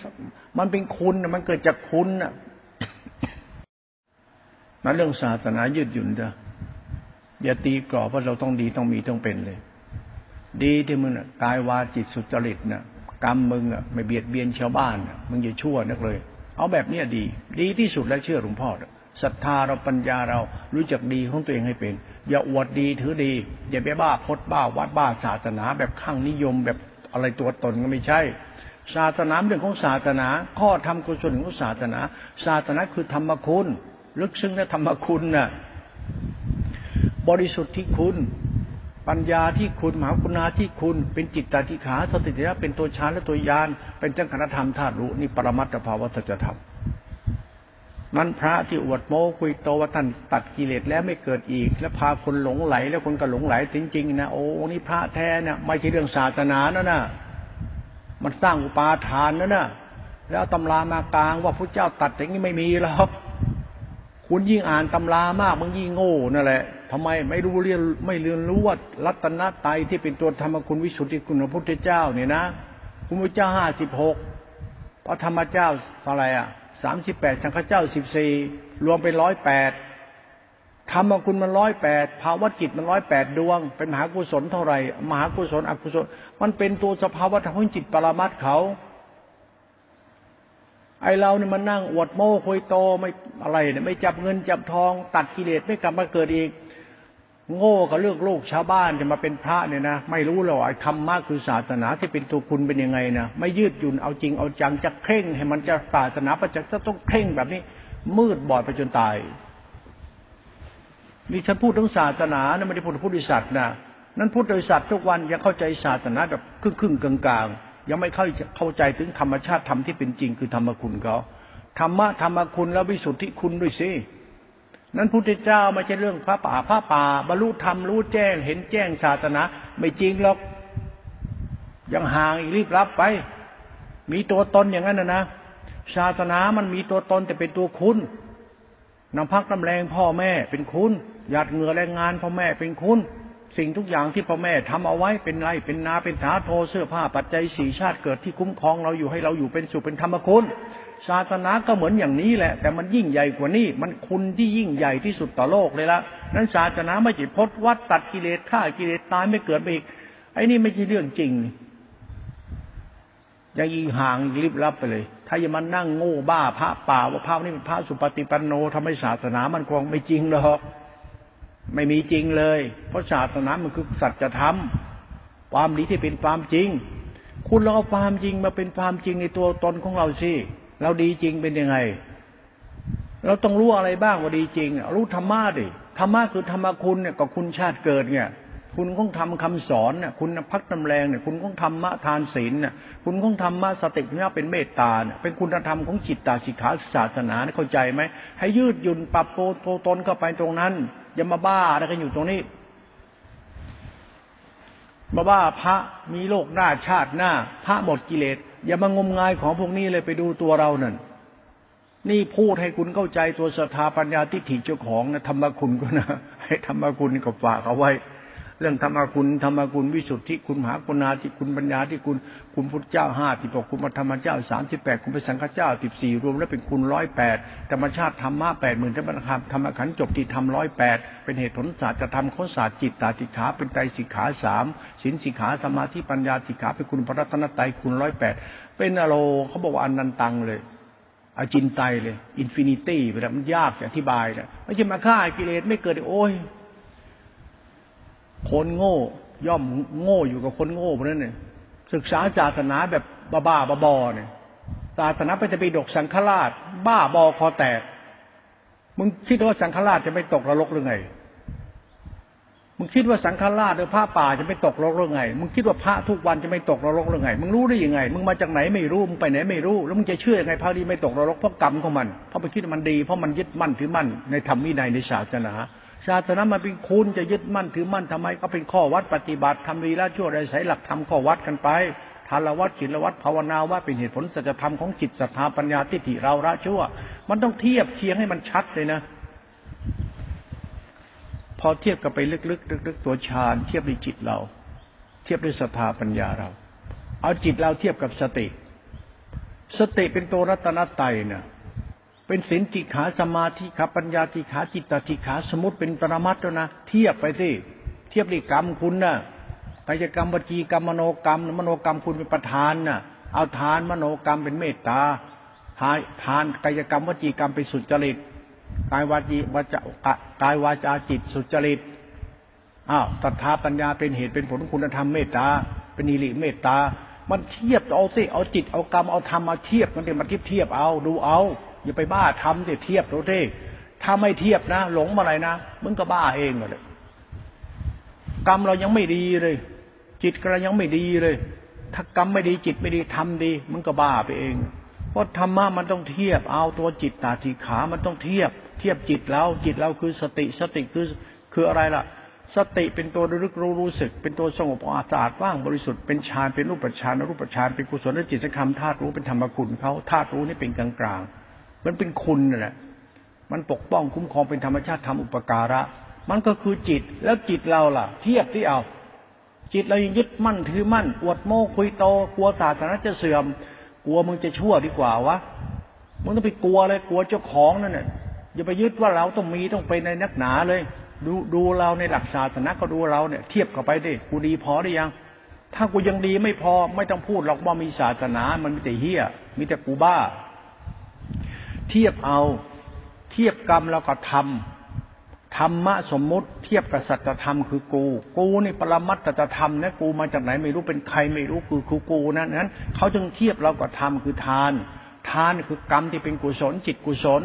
มันเป็นคุณมันเกิดจากคุณน่ะนั่นเรื่องศาสนายืดหยุ่นจ้ะอย่าตีกรอบว่าเราต้องดีต้องมีต้องเป็นเลยดีที่มึงน่ะกายวาจิตสุจริตน่ะกรรมมึงอ่ะไม่เบียดเบียนชาวบ้านมึงอย่าชั่วนักเลยเอาแบบเนี้ยดีที่สุดแล้วเชื่อหลวงพ่อศรัทธาเราปัญญาเรารู้จักดีของตัวเองให้เป็นอย่าอวดดีถือดีอย่าไปบ้าพดบ้าวัดบ้าศาสนาแบบข้างนิยมแบบอะไรตัวตนก็ไม่ใช่ศาสนาเรื่องของศาสนาข้อธรรมกุศลของศาสนาศาสนาคือธรรมคุณลึกซึ้งนะธรรมคุณน่ะบริสุทธิ์ที่คุณปัญญาที่คุณมหากุณาที่คุณเป็นจิตตาธิขาสติญาณเป็นตัวฌานและตัวญาณเป็นจังขันธธรรมธาตุรู้นี่ปรมัตถภาวะสัจธรรมมันพระที่อวดโม้คุยโตว่าท่านตัดกิเลสแล้วไม่เกิดอีกแล้วพาคนหลงไหลแล้วคนก็หลงไหลจริงๆนะโอ้นี่พระแท้นะไม่ใช่เรื่องศาสนานะนะมันสร้างอุปาทานนะนะแล้วตำรามากลางว่าพระเจ้าตัดอย่างนี้ไม่มีหรอกคุณยิ่งอ่านตำรามากมึงยิ่งโง่นั่นแหละทำไมไม่เรียนรู้ว่ารัตนตรัยที่เป็นตัวธรรมคุณวิสุทธิคุณของพระพุทธเจ้าเนี่ยนะพระพุทธเจ้า56พระธรรมเจ้าอะไรอ่ะ38สังฆเจ้า14รวมเป็น108ธรรมคุณมัน108ภาวกิจมัน108ดวงเป็นมหากุศลเท่าไหร่มหากุศลอกุศลมันเป็นตัวสภาวะธรรมของจิตปรมัตถ์เขาไอเราเนี่ยมันนั่งอวดโม้คุยโตไม่อะไรเนี่ยไม่จับเงินจับทองตัดกิเลสไม่กลับมาเกิดอีกโง่กับเลือกลูกชาวบ้านจะมาเป็นพระเนี่ยนะไม่รู้หรอกไอ้ธรรมะคือศาสนาที่เป็นตัวคุณเป็นยังไงนะไม่ยืดหยุ่นเอาจริงเอาจังจะเคร่งให้มันจะศาสนาประจักษ์ต้องเคร่งแบบนี้มืดบอดไปจนตายนี่ฉันพูดถึงศาสนานะไม่ได้พูดถึงพุทธศาสนานั้นพุทธศาสนาทุกวันยังเข้าใจศาสนาแบบครึ่งๆกลางๆยังไม่เข้าใจถึงธรรมชาติธรรมที่เป็นจริงคือธรรมคุณเขาธรรมคุณแล้ววิสุทธิคุณด้วยสินั้นพระพุทธเจ้าไม่ใช่เรื่องพระป่าบรรลุธรรมรู้แจ้งเห็นแจ้งศาสนาไม่จริงหรอกยังห่างอีกรีบรับไปมีตัวตนอย่างนั้นนะศาสนามันมีตัวตนแต่เป็นตัวคุณน้ำพักน้ำแรงพ่อแม่เป็นคุณหยาดเหงื่อแรงงานพ่อแม่เป็นคุณสิ่งทุกอย่างที่พ่อแม่ทำเอาไว้เป็นไรเป็นนาเป็นถาโทเสื้อผ้าปัจจัยสี่ชาติเกิดที่คุ้มครองเราอยู่ให้เราอยู่เป็นสุขเป็นธรรมคุณศาสนาก็เหมือนอย่างนี้แหละแต่มันยิ่งใหญ่กว่านี้มันคุณที่ยิ่งใหญ่ที่สุดต่อโลกเลยละนั้นศาสนาไม่ใช่พจน์วัดตัดกิเลสฆ่ากิเลสตายไม่เกิดไปอีกไอ้นี่ไม่ใช่เรื่องจริงยังยิ่งห่างลิบลับไปเลยถ้าอย่ามันนั่งโง่บ้าพระป่าว่าพระนี่เป็นพระสุปฏิปันโนทำให้ศาสนามันคงไม่จริงหรอกไม่มีจริงเลยเพราะศาสนามันคือสัจธรรมความดีที่เป็นความจริงคุณเราเอาความจริงมาเป็นความจริงในตัวตนของเราสิเราดีจริงเป็นยังไงเราต้องรู้อะไรบ้างว่าดีจริงรู้ธรรมะดิธรรมะคือธรรมคุณเนี่ยกับคุณชาติเกิดเนี่ยคุณของธรรมคำสอนเนี่ยคุณพักตำแรงเนี่ยคุณของธรรมะทานศีลเนี่ยคุณของธรรมะสติปัญญาเป็นเมตตาเนี่ยเป็นคุณธรรมของจิตตาสิกขาศาสนาเข้าใจไหมให้ยืดหยุ่นปรับตัวตนเข้าไปตรงนั้นอย่ามาบ้าอะไรกันอยู่ตรงนี้มาบ้าพระมีโลกหน้าชาติหน้าพระหมดกิเลสอย่ามางมงายของพวกนี้เลยไปดูตัวเรานั่นนี่พูดให้คุณเข้าใจตัวศรัทธาปัญญาทิฏฐิเจ้าของนะธรรมคุณก็นะให้ธรรมคุณก็ฝากเอาไว้เรื่องธรรมคุณวิสุทธิคุณมหากุณาธิคุณปัญญาที่คุณพุทธเจ้า5ที่บอกคุณพระธรรมเจ้า38คุณพระสังฆเจ้า14รวมแล้วเป็นคุณ108ธรรมชาติธรรมะ 80,000 ธรรมธรรมธรรมขันธ์จบที่ธรรม108เป็นเหตุผลศาสตร์จะทำข้อศาสตร์จิตตาสิกขาเป็นไตรสิกขา3ศีลสิกขาสมาธิปัญญาสิกขาเป็นคุณพระรัตนตรัยคุณ108เป็นอโลเขาบอกว่าอนันตังเลยอจินไตยเลยอินฟินิตี้ไปแล้วมันยากอธิบายนะไม่ใช่มาฆ่ากิเลสไม่เกิดโอ้ยคนโง่ย่อมโง่อยู่กับคนโง่เพราะนั่นเนี่ยศึกษาศาสนาแบบบ้าๆบอๆเนี่ยศาสนาเป็นตะปีดกสังฆราชบ้าบอคอแตกมึงคิดว่าสังฆราชจะไม่ตกนรกหรือไงมึงคิดว่าสังฆราชหรือพระป่าจะไม่ตกนรกหรือไงมึงคิดว่าพระทุกวันจะไม่ตกนรกหรือไงมึงรู้ได้ยังไงมึงมาจากไหนไม่รู้มึงไปไหนไม่รู้แล้วมึงจะเชื่อยังไงพระดีไม่ตกนรกเพราะกรรมของมันเพราะไปคิดว่ามันดีเพราะมันยึดมั่นถือมั่นในธรรมวินัยในศาสนาศาสนามันเป็นคุณจะยึดมั่นถือมั่นทำไมก็เป็นข้อวัดปฏิบัติทำดีละชั่วได้ใช้หลักธรรมข้อวัดกันไปทานละวัดศีลละวัดภาวนาว่าเป็นเหตุผลสัจธรรมของจิตศรัทธาปัญญาทิฏฐิเราละชั่วมันต้องเทียบเคียงให้มันชัดเลยนะพอเทียบกับไปลึกๆตัวฌานเทียบด้วยจิตเราเทียบด้วยศรัทธาปัญญาเรา เอาจิตเราเทียบกับสติสติเป็นตัวรัตนไตรเนี่ยเป็นศีลทิฏฐาสมาธิขาปัญญาทิฏฐาจิตตทิฏฐาสมุติเป็นปรมัตถ์แล้วนะเทียบไปสิเทียบดิกรรมคุณน่ะกายกรรมวจีกรรมมโนกรรมมโนกรรมคุณเป็นประธานน่ะเอาทานมโนกรรมเป็นเมตตาทานกายกรรมวจีกรรมเป็นสุจริตกายวาจาจิตสุจริตศรัทธาปัญญาเป็นเหตุเป็นผลคุณธรรมเมตตาเป็นนิริเมตตามันเทียบเอาสิเอาจิตเอากรรมเอาธรรมมาเทียบมันเดี๋ยวมาเทียบเอาดูเอาอย่าไปบ้าทำเดี๋ยวเทียบดูสิถ้าไม่เทียบนะหลงมาอะไรนะมึงก็บ้าเองเลยกรรมเรายังไม่ดีเลยจิตเรายังไม่ดีเลยถ้ากรรมไม่ดีจิตไม่ดีทำดีมึงก็บ้าไปเองเพราะธรรมะมันต้องเทียบเอาตัวจิตตาทิขามันต้องเทียบจิตเราคือสติคืออะไรล่ะสติเป็นตัวระลึกรู้สึกเป็นตัวสงบสะอาดว่างบริสุทธิ์เป็นฌานเป็นรูปฌานอรูปฌานเป็นกุศลจิตสังขารธาตุรู้เป็นธรรมคุณเขาธาตุรู้นี่เป็นกลางๆมันเป็นคุณนั่นแหละมันปกป้องคุ้มครองเป็นธรรมชาติธรรมอุปการะมันก็คือจิตแล้วจิตเราล่ะเทียบที่เอาจิตเรายังยึดมั่นถือมั่นอวดโม้คุยโตกลัวศาสนาจะเสื่อมกลัวมึงจะชั่วดีกว่าวะมึงต้องไปกลัวเลยกลัวเจ้าของนั่นน่ะอย่าไปยึดว่าเราต้องมีต้องเป็นในนักหนาเลยดูเราในหลักศาสนาก็ดูเราเนี่ยเทียบกับไปดิกูดีพอหรือยังถ้ากูยังดีไม่พอไม่ต้องพูดหรอกว่ามีศาสนามันมีแต่เหี้ยมีแต่กูบ้าเทียบเอาเทียบกรรมแล้วก็ทำธรรมะสมมุติเทียบกับสัจธรรมคือกูนี่ปรมัตถสัจธรรมนะกูมาจากไหนไม่รู้เป็นใครไม่รู้คือกูนะนั้นเขาจึงเทียบเรากับธรรมคือทานคือกรรมที่เป็นกุศลจิตกุศล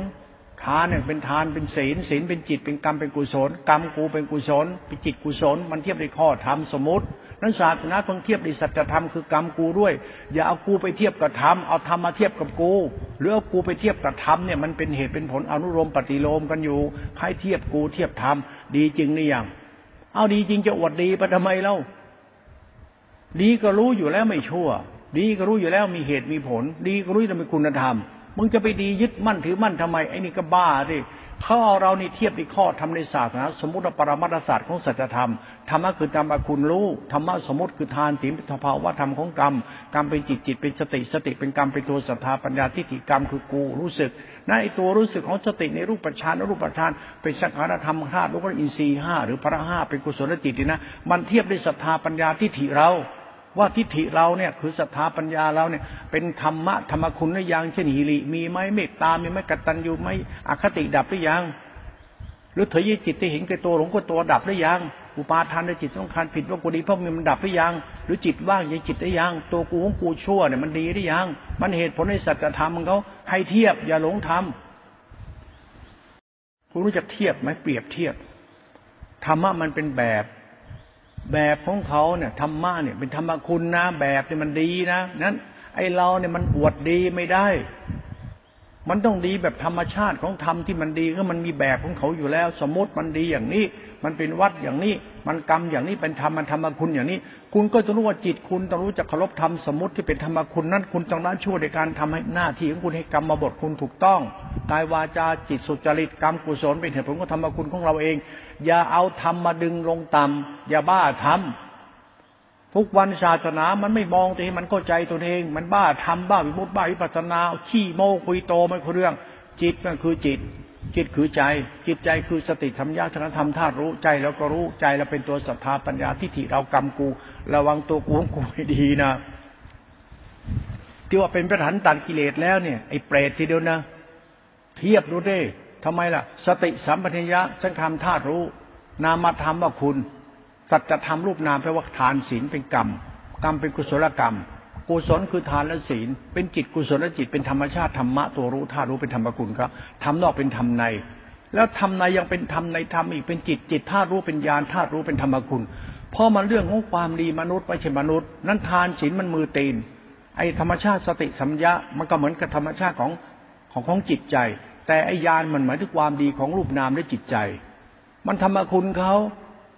ทานเนี่ยเป็นทานเป็นศีลศีลเป็นจิตเป็นกรรมเป็นกุศลกรรมกูเป็นกุศลเป็นจิตกุศลมันเทียบในข้อธรรมสมมตินั้นศาสนาต้องเทียบในสัจธรรมคือกรรมกูด้วยอย่าเอากูไปเทียบกับธรรมเอาธรรมมาเทียบกับกูหรือเอากูไปเทียบกับธรรมเนี่ยมันเป็นเหตุเป็นผลอนุโลมปฏิโลมกันอยู่ใครเทียบกูเทียบธรรมดีจริงหรือยังเอาดีจริงจะอวดดีไปทำไมเล่าดีก็รู้อยู่แล้วไม่ชั่วดีก็รู้อยู่แล้วมีเหตุมีผลดีก็รู้จะมีคุณธรรมมึงจะไปดียึดมั่นถือมั่นทำไมไอ้นี่ก็บ้าดิเขาเอาเรานี่เทียบในข้อธรรมในศาสนาสมมุติปรมัตถศาสตร์ของสัจธรรมธรรมะคือธรรมะคุณรู้ธรรมะสมมติคือทานศีลเป็นภาวะธรรมของกรรมกรรมเป็นจิตจิตเป็นสติสติเป็นกรรมเป็นตัวศรัทธาปัญญาทิฏฐิกรรมคือกูรู้สึกนั่นไอ้ตัวรู้สึกของสติในรูปฌานอรูปฌานเป็นสังขารธรรมธาตุรู้ว่าอินทรีย์ห้าหรือพระห้าเป็นกุศลจิตนี่นะมันเทียบด้วยศรัทธาปัญญาทิฏฐิเราว่าทิฏฐิเราเนี่ยคือศรัทธาปัญญาเราเนี่ยเป็นธรรมะธรรมคุณหรือยังเช่นหิริมีไหมเมตตามีไหมกตัญญูไหมอคติดับหรือยังหรือเถยจิตที่เห็นแก่ตัวหลงกับตัวดับหรือยังอุปาทานในจิตต้องการผิดว่ากูดีเพราะมันดับหรือยังหรือจิตว่างยังจิตหรือยังตัวกูของกูชั่วเนี่ยมันดีหรือยังมันเหตุผลในสัจธรรมของเขาให้เทียบอย่าหลงธรรมคุณรู้จักเทียบไหมเปรียบเทียบธรรมะมันเป็นแบบของเขาเนี่ยธรรมะเนี่ยเป็นธรรมคุณนะแบบเนี่ยมันดีนะนั้นไอ้เราเนี่ยมันอวดดีไม่ได้มันต้องดีแบบธรรมชาติของธรรมที่มันดีก็มันมีแบบของเขาอยู่แล้วสมมติมันดีอย่างนี้มันเป็นวัดอย่างนี้มันกรรมอย่างนี้เป็นธรรมมันธรรมคุณอย่างนี้คุณก็ต้องรู้ว่าจิตคุณต้องรู้จักเคารพธรรมสมมติที่เป็นธรรมคุณนั้นคุณต้องละชั่วในการทำให้หน้าที่ของคุณให้กรรมบทคุณถูกต้องกายวาจาจิตสุจริตกรรมกุศลเป็นเหตุผลของธรรมคุณของเราเองอย่าเอาธรรมมาดึงลงต่ำอย่าบ้าธรรมทุกวันศาสนามันไม่มองตัวเองมันเข้าใจตัวเองมันบ้าธรรมบ้าวิมุตติบ้าวิปัสสนาขี้โม้คุยโตไม่เข้าเรื่องจิตก็คือจิตจิตคือใจจิตใจคือสติธรรมญาธนธรรมธาตุรู้ใจแล้วก็รู้ใจเราเป็นตัวศรัทธาปัญญาทิฏฐิเรากรรมกูระวังตัวกูของกูให้ดีนะที่ว่าเป็นพระอรหันต์ตัดกิเลสแล้วเนี่ยไอ้เปรตทีเดียวนะเทียบดูดิทำไมล่ะสติสัมปชัญญะสังขารธาตุรู้นามธรรมว่าคุณสัจธรรมรูปนามแปลว่าทานศีลเป็นกรรมกรรมเป็นกุศลกรรมกุศลคือทานและศีลเป็นจิตกุศลและจิตเป็นธรรมชาติธรรมะตัวรู้ธาตุรู้เป็นธรรมกุลครับธรรมนอกเป็นธรรมในแล้วธรรมในยังเป็นธรรมในธรรมอีกเป็นจิตจิตธาตุรู้เป็นญาณธาตุรู้เป็นธรรมกุลพอมันเรื่องของความดีมนุษย์ไม่ใช่มนุษย์นั้นทานศีลมันมือตีนไอธรรมชาติสติสัมปชัญญะมันก็เหมือนกับธรรมชาติของจิตใจแต่ไอญาณมันหมายถึงความดีของรูปนามและจิตใจมันธรรมกุลเขา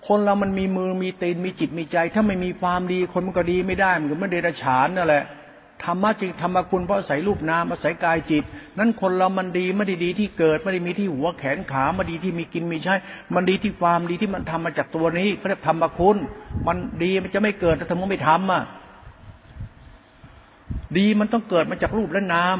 คนเรามันมีมือมีตีนมีจิตมีใจถ้าไม่มีความดีคนมันก็ดีไม่ได้มันก็ไม่เดรัจฉานนั่นแหละธรรมะจึงธรรมคุณเพราะอาศัยรูปนามอาศัยกายจิตนั้นคนเรามันดีไม่ได้ดีที่เกิดไม่ได้มีที่หัวแขนขาไม่ดีที่มีกินมีใช้มันดีที่ความดีที่มันทำมาจากตัวนี้เขาเรียกธรรมคุณมันดีมันจะไม่เกิดถ้ามึงไม่ทำอ่ะ ดีมันต้องเกิดมาจากรูปและนาม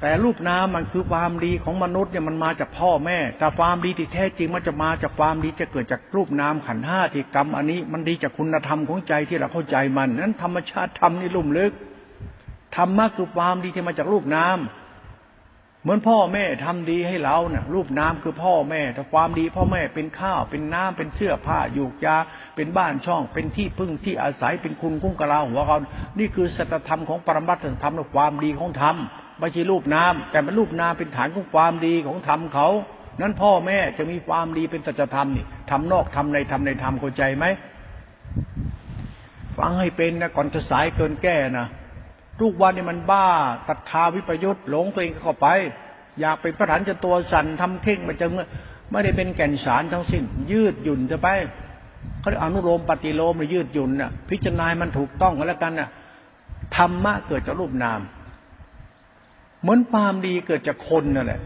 แต่รูปนามมันคือความดีของมนุษย์เนี่ยมันมาจากพ่อแม่แต่ความดีที่แท้จริงมันจะมาจากความดีจะเกิดจากรูปนามขันธ์ห้าที่กรรมอันนี้มันดีจากคุณธรรมของใจที่เราเข้าใจมันนั้นธรรมชาติธรรมนี่ลุ่มลึกธรรมะคือความดีที่มาจากรูปนามเหมือนพ่อแม่ทำดีให้เราเนี่ยรูปนามคือพ่อแม่แต่ความดีพ่อแม่เป็นข้าวเป็นน้ำเป็นเสื้อผ้ายูกยาเป็นบ้านช่องเป็นที่พึ่งที่อาศัยเป็นคุณคุ้มกะลาหัวเรานี่คือสัจธรรมของปรมัตถธรรมและความดีของธรรมไม่ใช่รูปนามแต่มันรูปนามเป็นฐานของความดีของธรรมเขานั้นพ่อแม่จะมีความดีเป็นสัจธรรมนี่ทำนอกทำในทำในธรรมเข้าใจไหมฟังให้เป็นนะก่อนจะสายเกินแก้นะทุกวันนี่มันบ้าศรัทธาวิปยุตหลงตัวเองเข้าไปอยากเป็นพระอรหันต์จนตัวสั่นทำเข่งมันจะไม่ได้เป็นแก่นสารทั้งสิ้นยืดหยุ่นจะไปเขาอนุโลมปฏิโลมหรือยืดหยุ่นน่ะพิจารณามันถูกต้องกันแล้วกันน่ะธรรมะเกิดจากรูปนามเหมือนความดีเกิดจากคนนั่นแหละ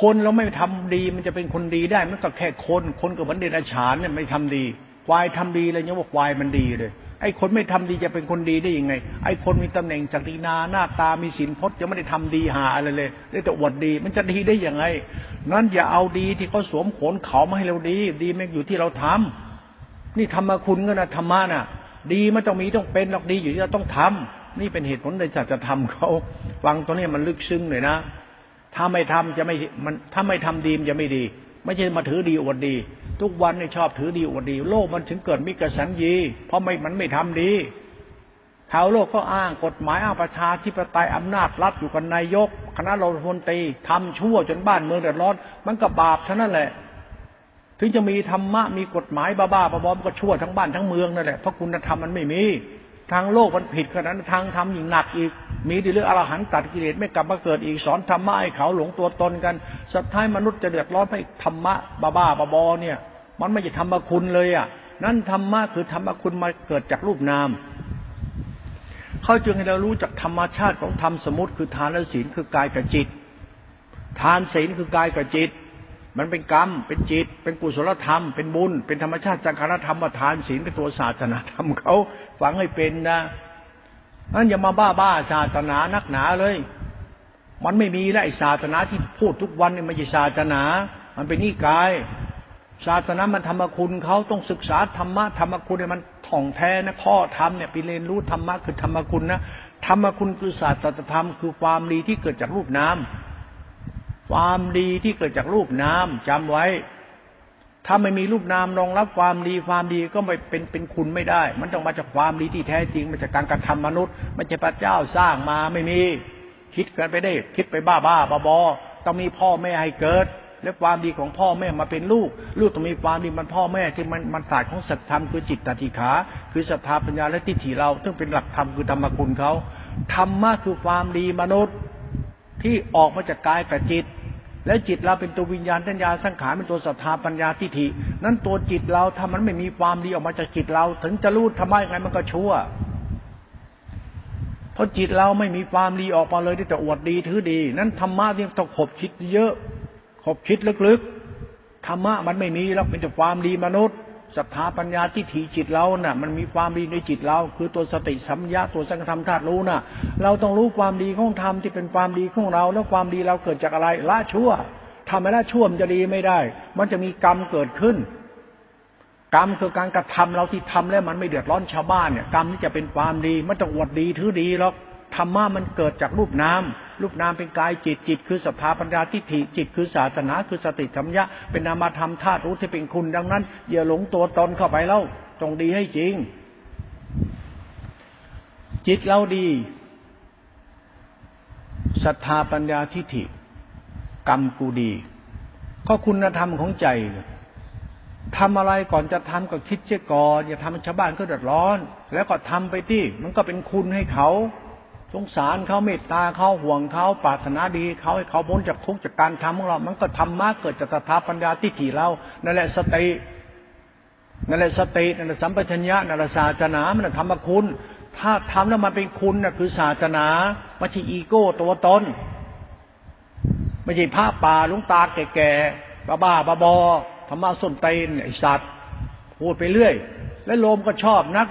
คนเราไม่ทำดีมันจะเป็นคนดีได้มันก็แค่คนคนก็เหมือนเดรัจฉานเนี่ยไม่ทำดีควายทำดีอะไรเงี้ยว่าควายมันดีเลยไอ้คนไม่ทำดีจะเป็นคนดีได้ยังไงไอ้คนมีตำแหน่งศักดินาหน้าตามีศีลพจน์ยังไม่ได้ทำดีหาอะไรเลยได้แต่อวดดีมันจะดีได้ยังไงนั้นอย่าเอาดีที่เขาสวมโขนเขามาให้เราดีดีมันอยู่ที่เราทำนี่ธรรมคุณก็นะธรรมะน่ะดีมันต้องมีต้องเป็นหรอกดีอยู่ที่เราต้องทำนี่เป็นเหตุผลในสัจธรรมเขาฟังตรงนี้มันลึกซึ้งเลยนะถ้าไม่ทำจะไม่มันถ้าไม่ทำดีมันจะไม่ดีไม่ใช่มาถือดีอวดดีทุกวันเนี่ยชอบถือดีอวดดีโลกมันถึงเกิดมิจฉาสัญญีเพราะมันไม่ทำดีชาวโลกก็อ้างกฎหมายอ้างประชาธิปไตยอำนาจรัฐอยู่กับนายกคณะรัฐมนตรีทำชั่วจนบ้านเมืองเดือดร้อนมันก็บาปทั้งนั้นแหละถึงจะมีธรรมะมีกฎหมายบ้าๆบอๆมันก็ชั่วทั้งบ้านทั้งเมืองนั่นแหละเพราะคุณธรรมมันไม่มีทางโลกมันผิดขนาดนั้นทางธรรมยิ่งหนักอีกมีดีเรื่องอรหันต์ตัดกิเลสไม่กลับมาเกิดอีกสอนธรรมะให้เขาหลงตัวตนกันสุดท้ายมนุษย์จะเดือดร้อนไปธรรมะบ้าๆบอๆเนี่ยมันไม่ใช่ธรรมคุณเลยอ่ะนั่นธรรมะคือธรรมคุณมาเกิดจากรูปนามเขาจึงให้เรารู้จักธรรมชาติของธรรมสมมุติคือทานและศีลคือกายกับจิตทานศีลคือกายกับจิตมันเป็นกรรมเป็นจิตเป็นกุศลธรรมเป็นบุญเป็นธรรมชาติสังฆารธรรมว่าทานศีลเป็นตัวศาสนาธรรมเขาฟังให้เป็นนะนั่นอย่ามาบ้าศาสนานักหนาเลยมันไม่มีแล้วไอ้ศาสนาที่พูดทุกวันนี่มันไม่ใช่ศาสนามันเป็นนิกายศาสนามันธรรมคุณเขาต้องศึกษาธรรมะธรรมคุณเนี่ยมันท่องแท้นะข้อธรรมเนี่ยไปเรียนรู้ธรรมะคือธรรมคุณนะธรรมคุณคือศาสตรธรรมคือความดีที่เกิดจากรูปนามความดีที่เกิดจากรูปนามจำไว้ถ้าไม่มีรูปนามรองรับความดีความดีก็ไม่เป็นคุณไม่ได้มันต้องมาจากความดีที่แท้จริงมาจากการกระทำมนุษย์ไม่ใช่พระเจ้าสร้างมาไม่มีคิดกันไปได้คิดไปบ้าๆบอๆต้องมีพ่อแม่ให้เกิดและความดีของพ่อแม่มาเป็นลูกลูกต้องมีความดีมันพ่อแม่ที่มันศาสตร์ของสัจธรรมคือจิตตติขาคือศรัทธาปัญญาและทิฏฐิเราซึ่งเป็นหลักธรรมคือธรรมคุณเขาธรรมะคือความดีมนุษย์ที่ออกมาจากกายกับจิตและจิตเราเป็นตัววิญญาณทัญญาสังขารเป็นตัวศรัทธาปัญญาทิฏฐินั้นตัวจิตเราถ้ามันไม่มีความดีออกมาจากจิตเราถึงจะรู้ทำไมยังไงมันก็ชั่วเพราะจิตเราไม่มีความดีออกมาเลยที่จะอวดดีถือดีนั้นธรรมะที่ต้องขบคิดเยอะขบคิดลึกๆธรรมะมันไม่มีแล้วเป็นแต่ความดีมนุษย์ศรัทธาปัญญาทิฏฐิจิตเราน่ะมันมีความดีในจิตเราคือตัวสติสัมปชัญญะตัวสังฆธรรมธาตุรู้น่ะเราต้องรู้ความดีของธรรมที่เป็นความดีของเราแล้วความดีเราเกิดจากอะไรละชั่วทำให้ละชั่วมันจะดีไม่ได้มันจะมีกรรมเกิดขึ้นกรรมคือการกระทำเราที่ทำแล้วมันไม่เดือดร้อนชาวบ้านเนี่ยกรรมนี่จะเป็นความดีไม่ต้องอวดดีถือดีหรอกธรรมะมันเกิดจากรูปนามรูปนามเป็นกายจิตจิตคือศรัทธาปัญญาทิฏฐิจิตคือศาสนาคือสติสัมปชัญญะเป็นนามธรรมธาตุรู้ที่เป็นคุณดังนั้นอย่าหลงตัวตนเข้าไปแล้วจงดีให้จริงจิตเราดีศรัทธาปัญญาทิฏฐิกรรมกูดีก็คุณธรรมของใจทำอะไรก่อนจะทำก็คิดเสียก่อนอย่าทำให้ชาวบ้านเขาเดือดร้อนแล้วก็ทำไปที่มันก็เป็นคุณให้เขาสงสารเขาเมตตาเขาห่วงเขาปรารถนาดีเขาให้เขาพ้นจากทุกข์จากการทำของเรามันก็ธรรมะเกิดจากศรัทธาปัญญาทิฏฐิเรานั่นแหละสตินั่นแหละสตินั่นแหละสัมปชัญญะนั่นแหละศาสนามันธรรมคุณถ้าทำแล้วมันเป็นคุณน่ะคือศาสนาไม่ใช่อีโก้ตัวตนไม่ใช่พระป่าหลวงตาแก่ๆบ้าๆบอๆธรรมะส้นเตนไอ้สัตว์พูดไปเรื่อยและโลมก็ชอบนัก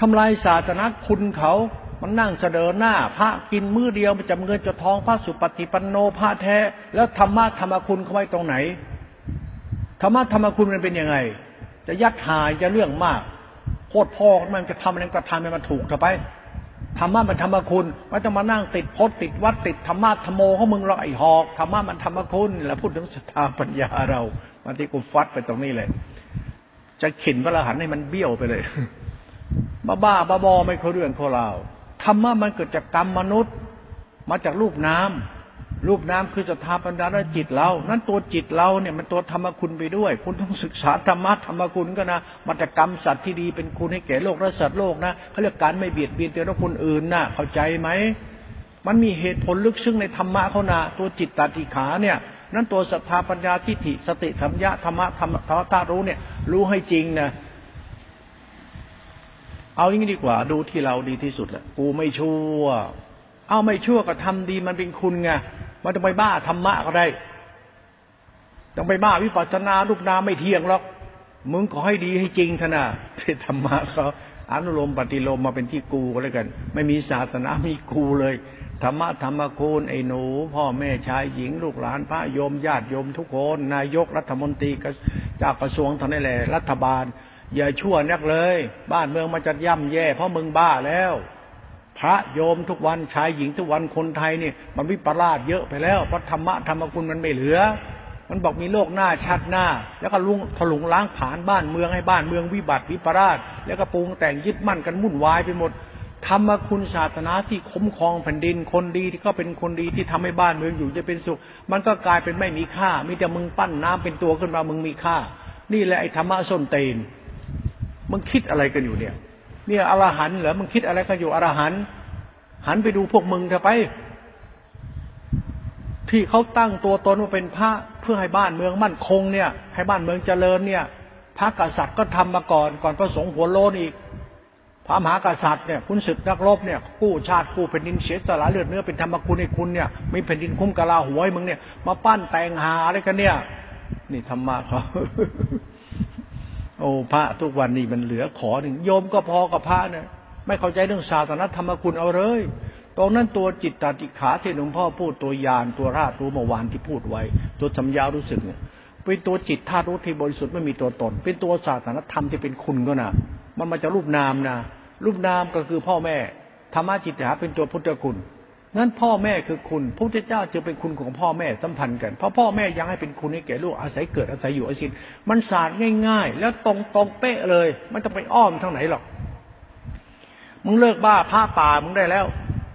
ทำลายศาสนาคุณเขามันนั่งเสนอหน้าพระกินมื้อเดียวมันจะเงินจะทองพระสุปฏิปันโนพระแท้แล้วธรรมะธรรมคุณเขาไว้ตรงไหนธรรมะธรรมคุณมันเป็นยังไงจะยัดหายจะเรื่องมากโคตรพ่อมันจะทำอะไรก็ทำให้มันถูกเถอะไปธรรมะมันธรรมคุณไม่ต้องมานั่งติดพจน์ติดวัดติดธรรมะธรรมโมเขามึงเราไอ้หอกธรรมะมันธรรมคุณแล้วพูดถึงศรัทธาปัญญาเรามาที่กูฟัดไปตรงนี้เลยจะขินพระอรหันต์ให้มันเบี้ยวไปเลยบ้าๆบอๆไม่เข้าเรื่องเข้าราวธรรมะมันเกิดจากกรรมมนุษย์มาจากรูปน้ำรูปน้ำคือศรัทธาปัญญาและจิตเรานั้นตัวจิตเราเนี่ยมันตัวธรรมคุณไปด้วยคุณต้องศึกษาธรรมะธรรมคุณก็นะมาจากกรรมสัตว์ที่ดีเป็นคุณให้แก่โลกและสัตว์โลกนะเขาเรียกการไม่เบียดเบียนตัวคนอื่นนะเข้าใจไหมมันมีเหตุผลลึกซึ้งในธรรมะเขานะตัวจิตตติขาเนี่ยนั้นตัวศรัทธาปัญญาทิฏฐิสติสัมยะธรรมะธรรมตารู้เนี่ยรู้ให้จริงนะเอาอย่างนี้ดีกว่าดูที่เราดีที่สุดแหละกูไม่ชั่วเอาไม่ชั่วก็ทำดีมันเป็นคุณไงมันจะไปบ้าธรรมะก็ได้ต้องไปบ้าวิปัสสนารูปนามไม่เที่ยงหรอกมึงขอให้ดีให้จริงเถอะนะที่ธรรมะเขาอนุโลมปฏิโลมมาเป็นที่กูก็แล้วกันไม่มีศาสนามีกูเลยธรรมะธรรมคุณไอ้หนูพ่อแม่ชายหญิงลูกหลานพระโยมญาติโยมทุกคนนายกรัฐมนตรีเจ้ากระทรวงทั้งนั้นแหละรัฐบาลอย่าชั่วนักเลยบ้านเมืองมันจะย่ำแย่เพราะมึงบ้าแล้วพระโยมทุกวันชายหญิงทุกวันคนไทยนี่มันวิปลาสเยอะไปแล้วเพราะธรรมะธรรมคุณมันไม่เหลือมันบอกมีโลกหน้าชาติหน้าแล้วก็ลุงถลุงล้างผ่านบ้านเมืองให้บ้านเมืองวิบัติวิปลาสแล้วก็ปรุงแต่งยึดมั่นกันวุ่นวายไปหมดธรรมคุณศาสนาที่คุ้มครองแผ่นดินคนดีที่ก็เป็นคนดีที่ทำให้บ้านเมืองอยู่จะเป็นสุขมันก็กลายเป็นไม่มีค่ามีแต่มึงปั้นน้ำเป็นตัวขึ้นมามึงมีค่านี่แหละไอ้ธรรมะส้นตีนมึงคิดอะไรกันอยู่เนี่ยอรหันต์เหรอมึงคิดอะไรกันอยู่อรหันต์หันไปดูพวกมึงเถอะไปที่เขาตั้งตัวตนว่าเป็นพระเพื่อให้บ้านเมืองมั่นคงเนี่ยให้บ้านเมืองเจริญเนี่ยพระกษัตริย์ก็ทำมาก่อนพระสงฆ์หัวโลนอีกพระมหากษัตริย์เนี่ยคุณศึกนักรบเนี่ยกู้ชาติกู้แผ่นดินเสียสละเลือดเนื้อเป็นธรรมคุณให้คุณเนี่ยมีแผ่นดินคุ้มกะลาหัวให้มึงเนี่ยมาปั้นแต่งหาอะไรกันเนี่ยนี่ธรรมะเขาโอ้พระทุกวันนี้มันเหลือขอหนึ่งโยมก็พอกับพระเนี่ยไม่เข้าใจเรื่องศาสนาธรรมคุณเอาเลยตรงนั้นตัวจิตตติขาที่หลวงพ่อพูดตัวญาณตัวธาตุรู้เมื่อวานที่พูดไว้ตัวสัมยารู้สึกเนี่ยเป็นตัวจิตธาตุรู้ที่บริสุทธิ์ไม่มีตัวตนเป็นตัวศาสนาธรรมที่เป็นคุณก็นะมันมาจากรูปนามนะรูปนามก็คือพ่อแม่ธรรมะจิตหาเป็นตัวพุทธคุณนั้นพ่อแม่คือคุณพระพุทธเจ้าจึงเป็นคุณของพ่อแม่สัมพันธ์กันเพราะพ่อแม่ยังให้เป็นคุณให้แก่ลูกอาศัยเกิดอาศัยอยู่อาศัยกินมันศาสตร์ง่ายๆแล้วตรงเป๊ะเลยไม่ต้องไปอ้อมทางไหนหรอกมึงเลิกบ้าผ้าป่ามึงได้แล้ว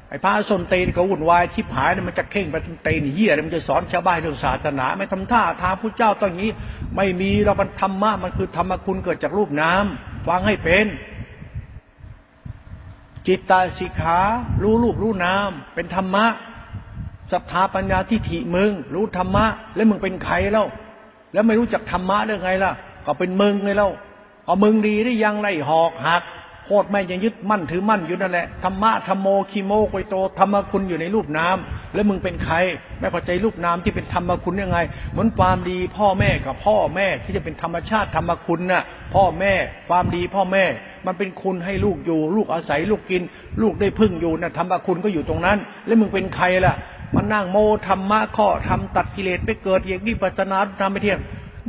ไอ้พระสนเตนก็วุ่นวายชิบหายเนี่ยมันจะเข่งไปถึงเตนเหี้ยมันจะสอนชาวบ้านเรื่องศาสนาไม่ทำท่าทางพระเจ้าต้องงี้ไม่มีเรามันธรรมะมันคือธรรมคุณเกิดจากรูปนามฟังให้เป็นจิตตาสิขารู้รูปรู้นามเป็นธรรมะศรัทธาปัญญาทิฏฐิมึงรู้ธรรมะแล้วมึงเป็นใครแล้วแล้วไม่รู้จักธรรมะได้ไงล่ะก็เป็นมึงไงแล้วเอามึงดีได้ยังไรหอกหักโคตรแม่ยังยึดมั่นถือมั่นอยู่นั่นแหละธรรมะธรรมโมคีโมโกยโตธรรมคุณอยู่ในรูปนามแล้วมึงเป็นใครไม่พอใจรูปนามที่เป็นธรรมคุณยังไงเหมือนความดีพ่อแม่กับพ่อแม่ที่จะเป็นธรรมชาติธรรมคุณน่ะพ่อแม่ความดีพ่อแม่มันเป็นคุณให้ลูกอยู่ลูกอาศัยลูกกินลูกได้พึ่งอยู่นะธรรมคุณก็อยู่ตรงนั้นแล้วมึงเป็นใครล่ะมันนั่งโมธรรมะข้อธรรมตัดกิเลสไปเกิดอย่างนี้ปัจจนาธรรมไม่เที่ยง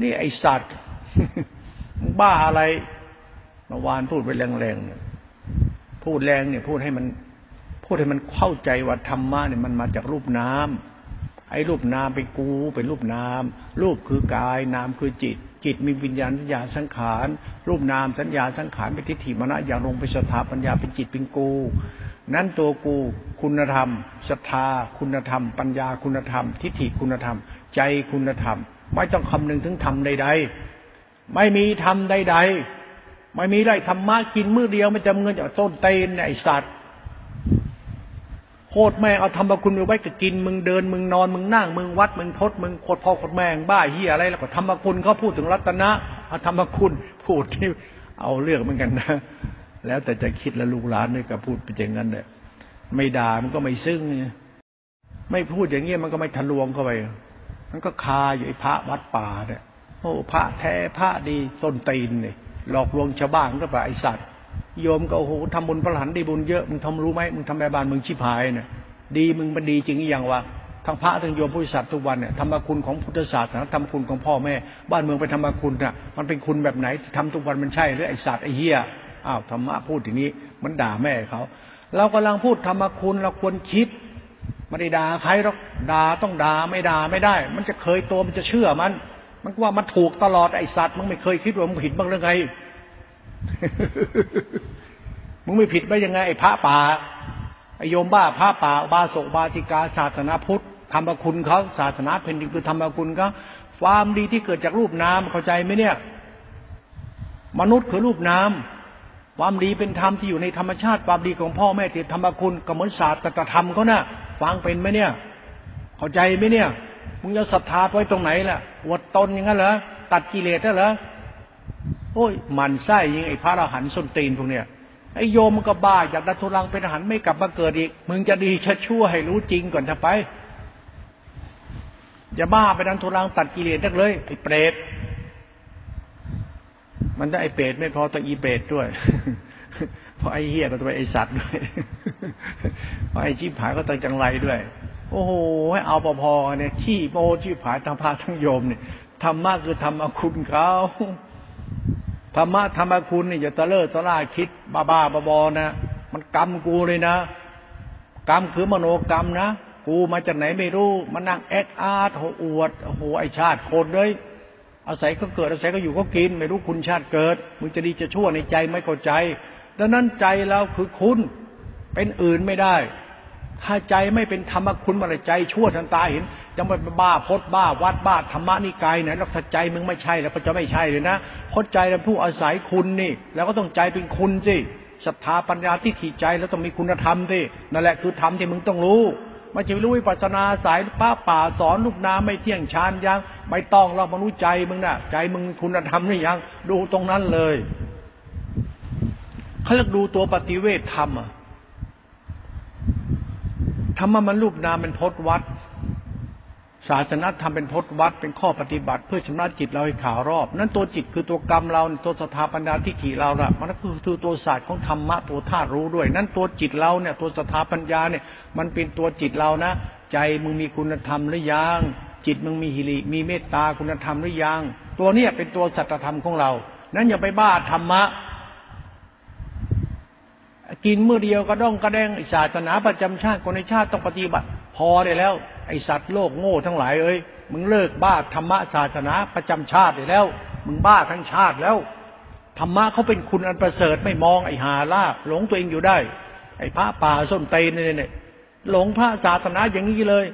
นี่ไอ้สัตว์บ้าอะไรเมื่อวานพูดไปแรงๆเนี่ยพูดแรงเนี่ยพูดให้มันเข้าใจว่าธรรมะเนี่ยมันมาจากรูปนามไอ้รูปนามเป็นกูเป็นรูปนามรูปคือกายนามคือจิตจิตมีวิญญาณสัญญาสังขารรูปนามสัญญาสังขารเป็นทิฏฐิมรณะอย่างลงไปสถาปัญญาเป็นจิตเป็นกูนั้นตัวกูคุณธรรมศรัทธาคุณธรรมปัญญาคุณธรรมทิฏฐิคุณธรรมใจคุณธรรมไม่ต้องคำนึงถึงธรรมใดๆไม่มีธรรมใดๆไม่มีไรธรรมะกินมื้อเดียวมันจะเงินจากต้นเตนไอ้สัตว์โคตรแม่เอาธรรมคุณไปไว้กับกินมึงเดินมึงนอนมึงนั่งมึงวัดมึงทศมึงโคตรพ่อโคตรแม่งบ้าเหี้ยอะไรแล้วก็ธรรมคุณเขาพูดถึงรัตนะเอาธรรมคุณพูดที่เอาเรื่องเหมือนกันนะแล้วแต่จะคิดและลูกหลานด้วยก็พูดไปอย่างนั้นแหละไม่ด่ามันก็ไม่ซึ้งไม่พูดอย่างเงี้ยมันก็ไม่ทะลวงเข้าไปมันก็คาอยู่ไอ้พระวัดป่าเนี่ยโอ้พระแท้พระดีต้นตีนเนี่ยหลอกลวงชาวบ้านก็ไปไอ้สัตว์ โยมก็โอ้โหทำบุญพระหลันได้บุญเยอะมึงทำรู้ไหมมึงทำแม่บ้านมึงชิบหายเนี่ยดีมึงมันดีจริงอย่างวะทั้งพระทั้งโยมพุทธศาสนาทุกวันเนี่ยธรรมคุณของพุทธศาสนาธรรมคุณของพ่อแม่บ้านเมืองเป็นธรรมคุณน่ะมันเป็นคุณแบบไหนทำทุกวันมันใช่หรือไอ้ศาสตร์ไอ้เหี้ยอ้าวธรรมะพูดอย่างนี้มันด่าแม่เขาเรากำลังพูดธรรมคุณเราควรคิดไม่ได้ด่าใครหรอกด่าต้องด่าไม่ด่าไม่ได้มันจะเคยตัวมันจะเชื่อมันว่ามันถูกตลอดไอ้สัตว์มึงไม่เคยคิดว่ามึงผิดบ้างหรือไงมึงไม่ผิดได้ยังไงไอ้พระป่าไอ้โยมบ้าพระป่าบาโสบาติกาศาสนาพุทธธรรมคุณเขาศาสนาเป็นคือธรรมคุณเขาความดีที่เกิดจากรูปนามเข้าใจไหมเนี่ยมนุษย์คือรูปนามความดีเป็นธรรมที่อยู่ในธรรมชาติความดีของพ่อแม่ที่ธรรมคุณก็เหมือนศาสตร์ธรรมเขานะฟังเป็นไหมเนี่ยเข้าใจไหมเนี่ยมึงจะศรัทธาไว้ตรงไหนล่ะอวดตนอย่างนั้นเหรอตัดกิเลสได้เหรอโอ้ยมันไส้ยิงไอ้พระอรหันต์ส้นตีนพวกเนี่ยไอ้โยมมันก็บ้าอยากดัดทุรังเป็นอรหันต์ไม่กลับมาเกิดอีกมึงจะดีจะชั่วให้รู้จริงก่อนถ้าไปอย่าบ้าไปดัดทุรังตัดกิเลสได้เลยไอ้เปรตมันได้ไอ้เปรตไม่พอต้องอีเปรตด้วยพอไอ้เหี้ยก็ต้องไปไอ้สัตว์ด้วยพอไอ้ชีพหายก็ต้องจังไรด้วยโอ้โหให้เอาพอๆเนี่ยขี้โมชีพหายทั้งพาทั้งโยมเนี่ยธรรมะคือธรรมคุณเขาธรรมะธรรมคุณเนี่ยอย่าตะเล่อตะล่าคิดบ้าๆบอๆนะมันกรรมกูเลยนะกรรมคือมโนกรรมนะกูมาจากไหนไม่รู้มานั่งแอคอาร์โหอวดโอ้โหไอ้ชาติโคตรเลยอาศัยก็เกิดอาศัยก็อยู่ก็กินไม่รู้คุณชาติเกิดมึงจะดีจะชั่วในใจไม่เข้าใจดังนั้นใจเราคือคุณเป็นอื่นไม่ได้ถ้าใจไม่เป็นธรรมคุณมาเลยใจชั่วทันตาเห็นจะไปบ้าพดบ้าวัดบ้าธรรมะนิกายไหนแล้วถ้าใจมึงไม่ใช่แล้วก็จะไม่ใช่เลยนะเพราะใจเราผู้อาศัยคุณนี่แล้วก็ต้องใจเป็นคุณสิศรัทธาปัญญาที่ถี่ใจแล้วต้องมีคุณธรรมสินั่นแหละคือธรรมที่มึงต้องรู้ไม่ใช่รู้วิปัสสนาสายป้าป่าสอนลูกน้ำไม่เที่ยงฌานยังไม่ต้องเรามนุษย์ใจมึงน่ะใจมึงคุณธรรมหรือยังดูตรงนั้นเลยเขาเรียกดูตัวปฏิเวทธรรมอะธรรมะมันรูปนามเป็นพจน์วัดศาสนาธรรมเป็นพจน์วัดเป็นข้อปฏิบัติเพื่อชำระจิตเราให้ขาวรอบนั้นตัวจิตคือตัวกรรมเราตัวสถาปัญญาที่ขี่เราละมันก็คือตัวศาสตร์ของธรรมะตัวธาตุรู้ด้วยนั้นตัวจิตเราเนี่ยตัวสถาปัญญาเนี่ยมันเป็นตัวจิตเรานะใจมึงมีคุณธรรมหรือยังจิตมึงมีหิริมีเมตตาคุณธรรมหรือยังตัวเนี้ยเป็นตัวสัจธรรมของเรานั้นอย่าไปบ้าธรรมะกินมื้อเดียวกระด้งกระแดงศาสนาประจำชาติคนในชาติต้องปฏิบัติพอได้แล้วไอสัตว์โลกโง่ทั้งหลายเอ้ยมึงเลิกบ้าธรรมะศาสนาประจำชาติได้แล้วมึงบ้าทั้งชาติแล้วธรรมะเขาเป็นคุณอันประเสริฐไม่มองไอหาลาบหลงตัวเองอยู่ได้ไอพระป่าส้นเตนเนี่ยหลงพระศาสนาอย่างนี้เลย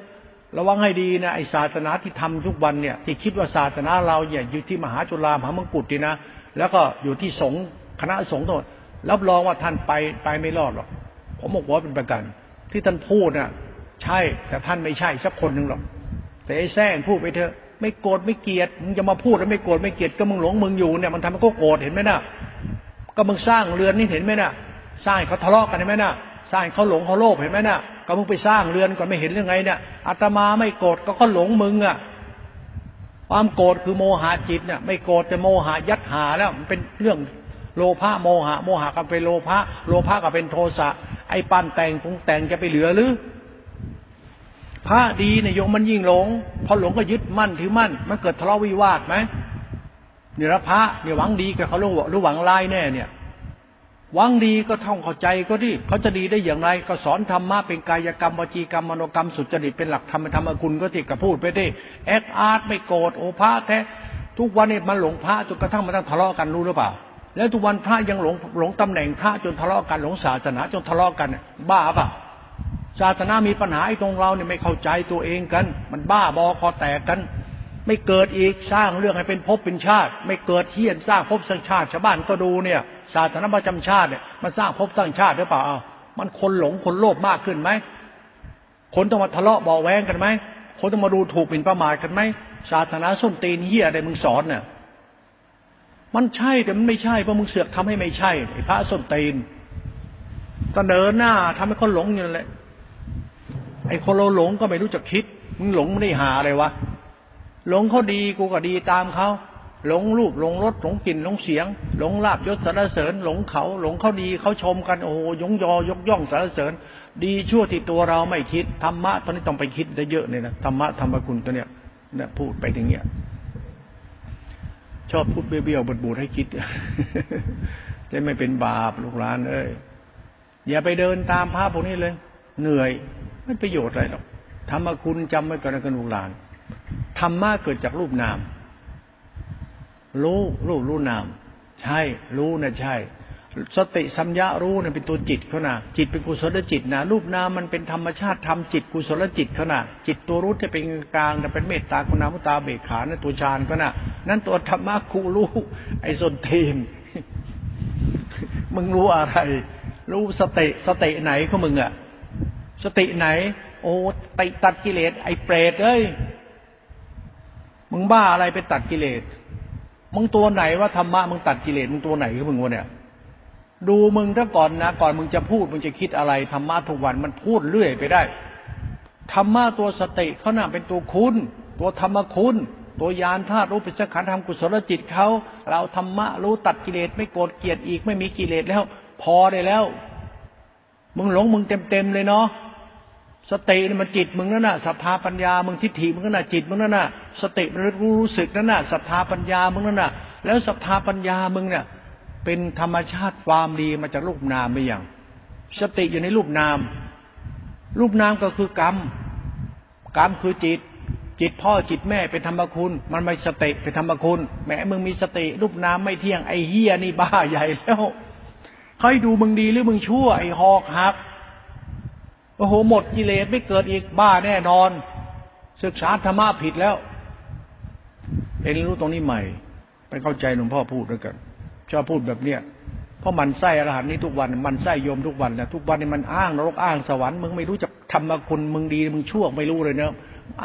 ระวังให้ดีนะไอศาสนาที่ทำทุกวันเนี่ยที่คิดว่าศาสนาเราเนี่ยอยู่ที่มหาจุฬามหามงกุฎดีนะแล้วก็อยู่ที่สงฆ์คณะสงฆ์ด้วยรับรองว่าท่านไปไม่รอดหรอกผมบอกว่าเป็นประกันที่ท่านพูดน่ะใช่แต่ท่านไม่ใช่สักคนหนึ่งหรอกแต่ไอ้แซ่งพูดไปเถอะไม่โกรธไม่เกลียดมึงจะมาพูดแล้วไม่โกรธไม่เกลียดก็มึงหลงมึงอยู่เนี่ยมันทำให้เขาโกรธเห็นไหมน่ะก็มึงสร้างเรือนนี่เห็นไหมน่ะสร้างเขาทะเลาะกันเห็นไหมน่ะสร้างเขาหลงเขาโลภเห็นไหมน่ะก็มึงไปสร้างเรือนก่อนไม่เห็นเรื่องไงเนี่ยอาตมาไม่โกรธก็เขาหลงมึงอ่ะความโกรธคือโมหะจิตเนี่ยไม่โกรธแต่โมหะยัดหาแล้วมันเป็นเรื่องโลภะโมหะโมหะก็เป็นโลภะโลภะก็เป็นโทสะไอ้ปั้นแต่งปรุงแต่งจะไปเหลือหรือพระดีเนี่ยโยมมันยิ่งหลงพอหลงก็ยึดมั่นถือมั่นมันเกิดทะเลาะวิวาทไหมเนี่ยพระเนี่ยหวังดีกับเขาหรือหวังร้ายแน่เนี่ยหวังดีก็ท่องเข้าใจก็ดิเขาจะดีได้อย่างไรก็สอนธรรมะเป็นกายกรรมวจีกรรมมโนกรรมสุจริตเป็นหลักธรรมธรรมคุณก็ติดกับพูดไปดิแอคอาร์ตไม่โกรธโอภะแท้ทุกวันเนี่ยมันหลงพระจนกระทั่งมันต้องทะเลาะกันรู้หรือเปล่าแล้วทุกวันพระยังหลงตำแหน่งพระจนทะเลาะกันหลงศาสนาจนทะเลาะกันบ้าป่ะศาสนามีปัญหาไอ้ตรงเราเนี่ยไม่เข้าใจตัวเองกันมันบ้าบอคอแตกกันไม่เกิดอีกสร้างเรื่องให้เป็นภพเป็นชาติไม่เกิดเหี้ยนสร้างภพสร้างชาติชาวบ้านก็ดูเนี่ยศาสนาประจำชาติเนี่ยมันสร้างภพสร้างชาติหรือเปล่ามันคนหลงคนโลภมากขึ้นไหมคนต้องมาทะเลาะเบาะแว้งกันไหมคนต้องมาดูถูกหมิ่นประมาทกันไหมศาสนาส้นตีนเหี้ยอะไรมึงสอนเนี่ยมันใช่แต่มันไม่ใช่เพราะมึงเสือกทำให้ไม่ใช่ไอ้พระส้นตีนเสนอหน้าทำให้คนหลงอย่างไรไอ้คนเราหลงก็ไม่รู้จักคิดมึงหลงไม่ได้หาอะไรวะหลงเขาดีกูก็ดีตามเขา หลงรูปหลงรสหลงกลิ่นหลงเสียงหลงลาภยศสรรเสริญหลงเขาหลงเขาดีเขาชมกันโอ้ยงยอยกย่องสรรเสริญดีชั่วที่ตัวเราไม่คิดธรรมะตอนนี้ต้องไปคิดได้เยอะเลยนะธรรมะธรรมคุณตัวเนี้ยเนี่ยพูดไปถึงเนี้ยชอบพูดเบี้ยวๆบูดๆให้คิดจะไม่เป็นบาปลูกหลานเอ้ยอย่าไปเดินตามภาพพวกนี้เลยเหนื่อยไม่ประโยชน์อะไรหรอกธรรมคุณจำไว้ก่อนนะลูกหลานธรรมะเกิดจากรูปนามรู้รูปรู้นามใช่รู้นะใช่สติสัมยะรู้เนี่ยเป็นตัวจิตเขานะจิตเป็นกุศลจิตนะรูปนามมันเป็นธรรมชาติธรรมจิตกุศลจิตเขานะจิตตัวรู้จะเป็นกลางแต่เป็นเมตตากรุณามุตาเบกขานะตัวฌานเขานะนั่นตัวธรรมะคูรู้ไอ้ส้นตีนมึงรู้อะไรรู้สติสติไหนของมึงอะสติไหนโอ้ติตัดกิเลสไอ้เปรตเอ้ยมึงบ้าอะไรไปตัดกิเลสมึงตัวไหนว่าธรรมะมึงตัดกิเลสมึงตัวไหนของมึงวะเนี่ยดูมึงถ้าก่อนนะก่อนมึงจะพูดมึงจะคิดอะไรธรรมะทุกวันมันพูดเรื่อยไปได้ธรรมะตัวสติเขาน่ะเป็นตัวคุณตัวธรรมคุณตัวยานธาตุรู้เป็นสังขารธรรมกุศลจิตเขาเราธรรมะรู้ตัดกิเลสไม่โกรธเกลียดอีกไม่มีกิเลสแล้วพอได้แล้วมึงหลงมึงเต็มเลยเนาะสติมันจิตมึงนั่นน่ะศรัทธาปัญญามึงทิฏฐิมึงนั่นน่ะจิตมึงนั่นน่ะสติมันรู้สึกนั่นน่ะศรัทธาปัญญามึงนั่นน่ะแล้วศรัทธาปัญญามึงเนี่ยเป็นธรรมชาติความดีมาจากรูปนามไม่อย่างสติอยู่ในรูปนามรูปนามก็คือกรรมกรรมคือจิตจิตพ่อจิตแม่เป็นธรรมคุณมันไม่สติเป็นธรรมคุณแม้มึงมีสติรูปนามไม่เที่ยงไอ้เหี้ยนี่บ้าใหญ่แล้วเขาให้ดูมึงดีหรือมึงชั่วไอ้หอกหักโอ้โหหมดกิเลสไม่เกิดอีกบ้าแน่นอนศึกษาธรรมะผิดแล้วเองรู้ตรงนี้ใหม่ไปเข้าใจหลวงพ่อพูดด้วยกันชอบพูดแบบเนี้ยเพราะมันไส้อรหันต์นี้ทุกวันมันไส้โยมทุกวันนะทุกวันนี่มันอ้างนรกอ้างสวรรค์มึงไม่รู้จักธรรมคุณมึงดีมึงชั่วไม่รู้เลยเนอะ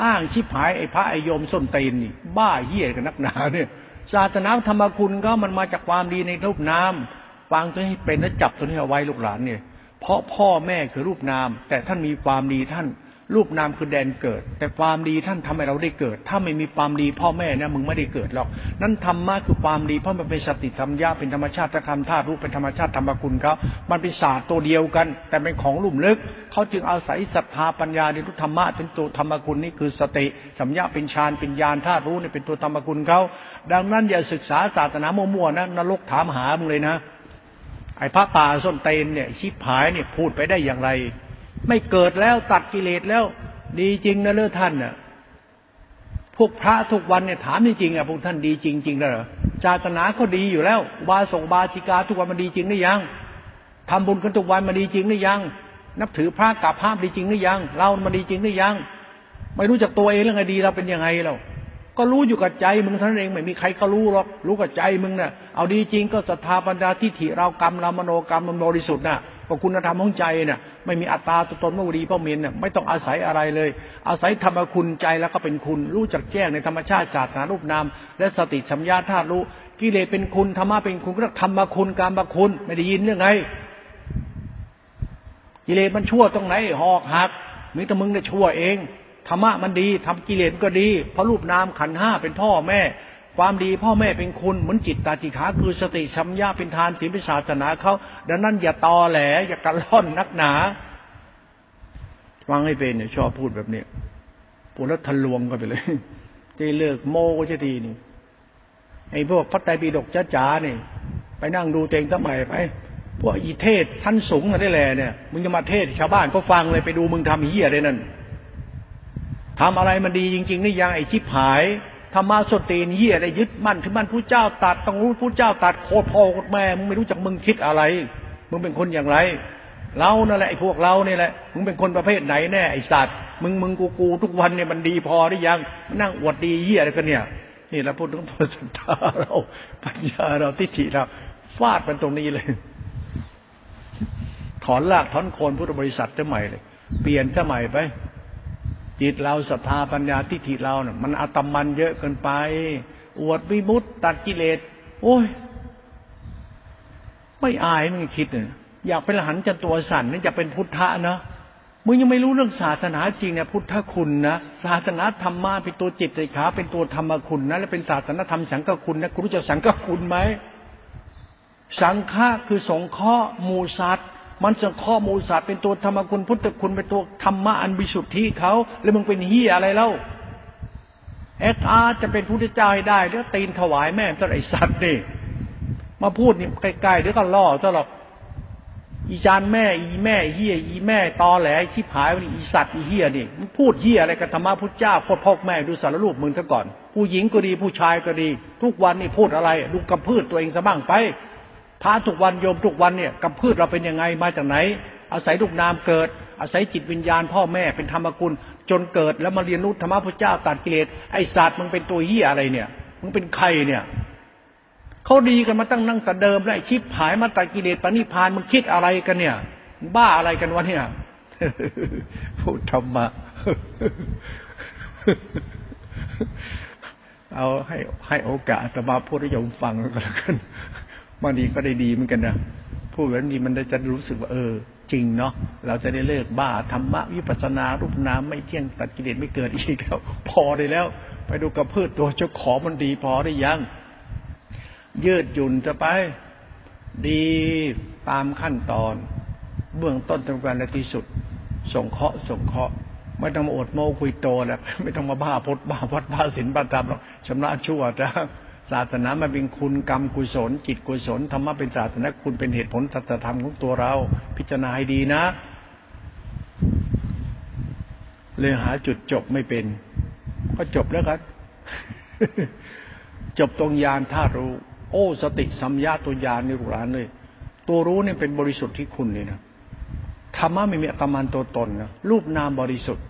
อ้างชิบหายไอ้พระไอ้โยมส้นตีนนี่บ้าเหี้ยกันนักหนาเนี่ยศาสนาธรรมคุณก็มันมาจากความดีในรูปนามวางตัวให้เป็นและจับตัวนี้เอาไว้ลูกหลานเนี่ยเพราะพ่อแม่คือรูปนามแต่ท่านมีความดีท่านรูปนามคือแดนเกิดแต่ความดีท่านทำให้เราได้เกิดถ้าไม่มีความดีพ่อแม่นะมึงไม่ได้เกิดหรอกนั่นธรรมะคือความดีเพราะมันเป็นสติสัมยาเป็นธรรมชาติธรรมธาตุรู้เป็นธรรมชาติธรรมคุณเขามันเป็นศาสตร์ตัวเดียวกันแต่เป็นของลุ่มลึกเขาจึงอาศัยศรัทธาปัญญาในธรรมะเป็นตัวธรรมคุณนี่คือสติสัมยาเป็นฌานเป็นญาณธาตุรู้เนี่ยเป็นตัวธรรมคุณเขาดังนั้นอย่าศึกษาศาสนามั่วๆนะนรกถามหามึงเลยนะไอ้พระป่าส้นเตนเนี่ยชิบหายเนี่ยพูดไปได้อย่างไรไม่เกิดแล้วตัดกิเลสแล้วดีจริงนะเลิศท่านน่ะพวกพระทุกวันเนี่ยถามจริงๆอ่ะพวกท่านดีจริงๆเหรอศาสนาก็ดีอยู่แล้วบาสงบาจิกาทุกวันมันดีจริงหรือยังทำบุญกันทุกวันมันดีจริงหรือยังนับถือพระกราบพระดีจริงหรือยังเรามันดีจริงหรือยังไม่รู้จักตัวเองแล้วไงดีเราเป็นยังไงเราก็รู้อยู่กับใจมึงท่านเองไม่มีใครก็รู้หรอกรู้กับใจมึงน่ะเอาดีจริงก็ศรัทธาปัญญาทิฏฐิเรากรรมเรามโนกรรมมันบริสุทธิ์น่ะก็คุณธรรมของใจน่ะไม่มีอัตตาตัวตนไม่ดีเพราะเมนน่ะไม่ต้องอาศัยอะไรเลยอาศัยธรรมคุณใจแล้วก็เป็นคุณรู้จักแจ้งในธรรมชาติศาสนารูปนามและสติสัมยาธาตุรู้กิเลสเป็นคุณธรรมะเป็นคุณก็ธรรมคุณกรรมคุณไม่ได้ยินเรื่องไงกิเลสมันชั่วตรงไหนหอกหักมีแต่มึงน่ะชั่วเองธรรมะมันดีทำกิเลสก็ดีเพราะรูปนามขันธ์ห้าเป็นพ่อแม่ความดีพ่อแม่เป็นคุณเหมือนจิตตาจิขาคือสติสัมยาเป็นทานศีลเป็นศาสนาเขาดังนั้นอย่าตอแหลอย่ากระล่อนนักหนาฟังให้เป็นเนี่ยชอบพูดแบบนี้พูดแล้วทะลวงกันไปเลยจะเลิกโม้จะดีนี่ไอ้พวกพระไตรปิฎกจ๋าๆนี่ไปนั่งดูเต็งสมัยไปพวกอีเทศท่านสูงอะไรแหละเนี่ยมึงจะมาเทศชาวบ้านก็ฟังเลยไปดูมึงทำเหี้ยอะไรนั่นทำอะไรมันดีจริงๆนี่ยังไอ้ชิบหายธรรมะสติเหี้ยอะไรยึดมั่นถือมั่นผู้เจ้าตัดต้องรู้ผู้เจ้าตัดโคตรพ่อโคตรแม่มึงไม่รู้จักมึงคิดอะไรมึงเป็นคนอย่างไรเรานั่นแหละไอ้พวกเรานี่แหละมึงเป็นคนประเภทไหนแน่ไอ้สัตว์มึงกูทุกวันเนี่ยมันดีพอหรือยังนั่งอวดดีเหี้ยอะไรกันเนี่ยนี่เราพูดถึงตัวศรัทธาเราปัญญาเราทิฏฐิเราฟาดมันตรงนี้เลยถอนรากถอนโคนพุทธบริษัทจะใหม่เลยเปลี่ยนจะใหม่ไปจิตเราศรัทธาปัญญาทิฏฐิเราเนี่ยมันอาตมันเยอะเกินไปอวดวิมุตต์ตัดกิเลสโอ้ยไม่อายมึงคิดเนี่ยอยากเป็นอรหันต์จนตัวสั่นนี่จะเป็นพุทธะเนาะ มึงยังไม่รู้เรื่องศาสนาจริงนะพุทธคุณนะศาสนาธรรมะเป็นตัวจิตติขาเป็นตัวธรรมคุณนะและเป็นศาสนาธรรมสังฆคุณนะคุณรู้จักสังฆคุณไหมสังฆะคือสงเคราะห์หมู่สัตว์มันสังเคราะห์หมู่สัตว์เป็นตัวธรรมคุณพุทธคุณเป็นตัวธรรมะอันวิสุทธิเขาแล้วมึงเป็นเหี้ยอะไรเล่าเอ็กอาร์จะเป็นพุทธเจ้าให้ได้เดี๋ยวตีนถวายแม่เจ้าไอ้สัตว์นี่มาพูดนี่ใกล้ๆเดี๋ยวก็ล่อเจ้าหรอกอีจานแม่อีแม่เฮียอีแม่ตอแหลชิบหายวันนี้อีสัตว์อีเฮียนี่มึงพูดเฮียอะไรกับธรรมะพุทธเจ้าพ่อพ่อแม่ดูสารรูปมึงซะก่อนผู้หญิงก็ดีผู้ชายก็ดีทุกวันนี่พูดอะไรดูกำพืชตัวเองซะบ้างไปพระทุกวันโยมทุกวันเนี่ยกำพืชเราเป็นยังไงมาจากไหนอาศัยลูกนามเกิดอาศัยจิตวิญญาณพ่อแม่เป็นธรรมกุลจนเกิดแล้วมาเรียนรู้ธรรมะพุทธเจ้าตัดกิเลสไอ้สัตว์มึงเป็นตัวเฮียอะไรเนี่ยมึงเป็นใครเนี่ยเขาดีกันมาตั้งนั่งแต่เดิมแล้วชิบหายมาตัดกิเลสปณิพานมึงคิดอะไรกันเนี่ยบ้าอะไรกันวะเนี่ยพูดธรรมะเอาให้โอกาสมาพูดให้โยมฟังก็แล้วกันบางทีก็ได้ดีเหมือนกันนะพูดแบบนี้มันจะรู้สึกว่าเออจริงเนาะเราจะได้เลิกบ้าธรรมะวิปัสสนารูปนามไม่เที่ยงตัดกิเลสไม่เกิดอีกแล้วพอได้แล้วไปดูกระพือตัวเจ้าของมันดีพอได้ยังยืดหยุ่นจะไปดีตามขั้นตอนเบื้องต้นทำการในที่สุดส่งเคาะไม่ต้องมาอดโม้คุยโตแล้วไม่ต้องมาบ้าพดบ้าวัดบ้าศีลบ้าธรรมหรอกชำระชั่วจ้ะศาสนามันเป็นคุณกรรมกุศลจิตกุศลธรรมะเป็นศาสนาคุณเป็นเหตุผลสัจธรรมของตัวเราพิจารณาให้ดีนะเลยหาจุดจบไม่เป็นก็จบแล้วครับจบตรงญาณธาตุรู้โอ้สติสัมยาตัวญาณนี่หรูหราเลยตัวรู้เนี่ยเป็นบริสุทธิ์ที่คุณนี่นะธรรมะไม่มีกรรมันตัวตนนะรูปนามบริสุทธิ์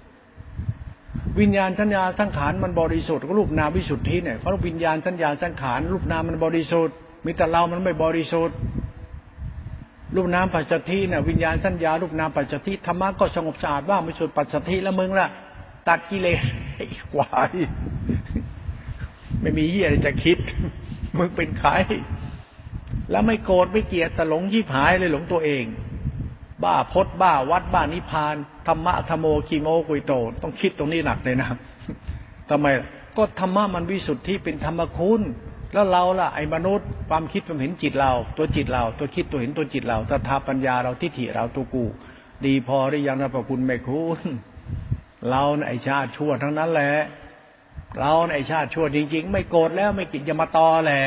วิญญาณสัญญาสังขารมันบริสุทธิ์ก็รูปนามวิสุทธิเนี่ยเพราะวิญญาณสัญญาสังขารรูปนามมันบริสุทธิ์มีแต่เรามันไม่บริสุทธิ์รูปนามปัจจัตติเนี่ยวิญญาณสัญญารูปนามปัจจัตติธรรมะก็สงบสะอาดว่างไม่สุดปัจจัตติแล้วมึงล่ะตัดกิเลสกว่าไม่มีเหี้ยอะไรจะคิดมึงเป็นใครแล้วไม่โกรธไม่เกลียดแต่หลงยิบหายเลยหลงตัวเองบ้าพดบ้าวัดบ้านิพพานธรรมะธรรมโอคีโมกุยโตต้องคิดตรงนี้หนักเลยนะทำไมก็ธรรมะมันวิสุทธิเป็นธรรมคุณแล้วเราล่ะไอ้มนุษย์ความคิดความเห็นจิตเราตัวจิตเราตัวคิดตัวเห็นตัวจิตเราศรัทธาปัญญาเราทิฏฐิเราตัวกูดีพอหรือยังนะพระคุณแม่คุณเราน่ะไอ้ชาติชั่วทั้งนั้นแหละเราในชาติชั่วจริงๆไม่โกรธแล้วไม่เกลียดอย่ามาตอแหละ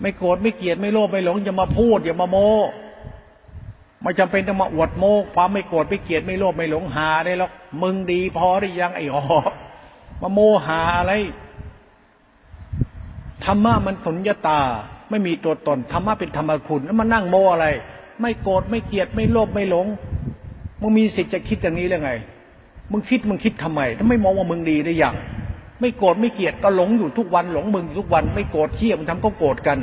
ไม่โกรธไม่เกลียดไม่โลภไม่หลงอย่ามาพูดอย่ามาโม้ไม่จำเป็นต้องมาอวดโม้ความไม่โกรธไม่เกลียดไม่โลภไม่หลงหาได้หรอกมึงดีพอหรือยังไอ้อ๋อมาโม้หาอะไรธรรมะมันสุญญตาไม่มีตัวตนธรรมะเป็นธรรมคุณแล้วมานั่งโม้อะไรไม่โกรธไม่เกลียดไม่โลภไม่หลงมึงมีสิทธิ์จะคิดอย่างนี้ได้ไงมึงคิดทำไมถ้าไม่มองว่ามึงดีได้ยังไม่โกรธไม่เกลียดก็หลงอยู่ทุกวันหลงมึงทุกวันไม่โกรธเที่ยมึงทำก็โกรธกัน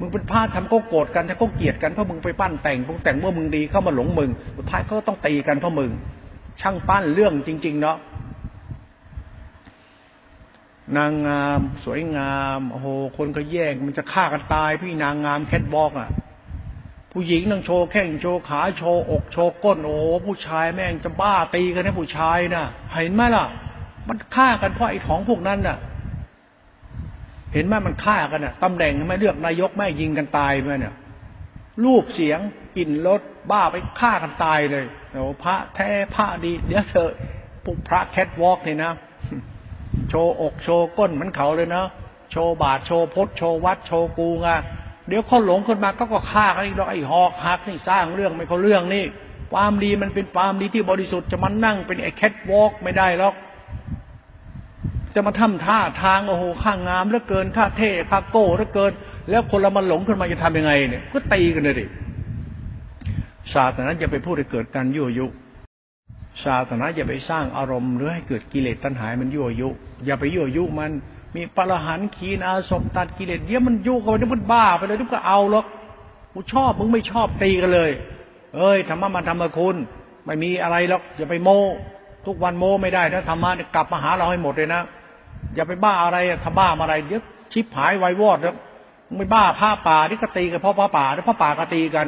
มึงเป็นพระทำก็โกรธกันทำก็เกลียดกันเพราะมึงไปปั้นแต่งพวกแต่งเมื่อมึงดีเข้ามาหลงมึงสุดท้ายก็ต้องตีกันเพราะมึงช่างปั้นเรื่องจริงๆเนาะนางงามสวยงามโอ้โหคนก็แย่งมันจะฆ่ากันตายพี่นางงามแคทวอล์กอ่ะผู้หญิงนั่งโชว์แข้งโชว์ขาโชว์อกโชว์ก้นโอ้ผู้ชายแม่งจะบ้าตีกันนะผู้ชายน่ะเห็นไหมล่ะมันฆ่ากันเพราะไอ้ของพวกนั้นน่ะเห็นไหมมันฆ่ากันน่ะตำแหน่งไม่เลือกนายกไม่ยิงกันตายไปเนี่ยรูปเสียงกลิ่นรสบ้าไปฆ่ากันตายเลยโอ้พระแท้พระดีเดี๋ยวเถอะพวกพระแคทวอล์กเนี่ยนะโชว์อกโชว์ก้นเหมือนเขาเลยนะโชว์บาทโชว์พจน์โชว์วัดโชว์กูไงเดี๋ยวเขาหลงขึ้นมาเขาก็ฆ่ากันอีกแล้วไอ้หอกหักนี่สร้างเรื่องไม่เขาเรื่องนี่ความดีมันเป็นความดีที่บริสุทธิ์จะมานั่งเป็นไอ้แคทวอล์กไม่ได้หรอกจะมาทำท่าทางโอ้โหข้างงามเหลือเกินท่าเท่ท่าโก้เหลือเกินแล้วคนเรามันหลงขึ้นมาจะทำยังไงเนี่ยก็ตีกันเลยดิศาสนาอย่าไปพูดให้เกิดการยั่วยุศาสนาอย่าไปสร้างอารมณ์หรือให้เกิดกิเลสตัณหามันยั่วยุอย่าไปยั่วยุมันมีปรหันต์ขีณาสพตัดกิเลสเดี๋ยวมันยุ่งเข้าไปเดี๋ยวมันบ้าไปเลยเดี๋ยวก็เอาหรอกกูชอบมึงไม่ชอบตีกันเลยเอ้ยธรรมะมันธรรมคุณไม่มีอะไรหรอกอย่าไปโม้ทุกวันโม้ไม่ได้นะธรรมะกลับมาหาเราให้หมดเลยนะอย่าไปบ้าอะไรทำบ้าอะไรเดี๋ยวชิบหายวายวอดแล้วมึงไม่บ้าผ้าป่านี่ก็ตีกันเพราะผ้าป่าแล้วผ้าป่าก็ตีกัน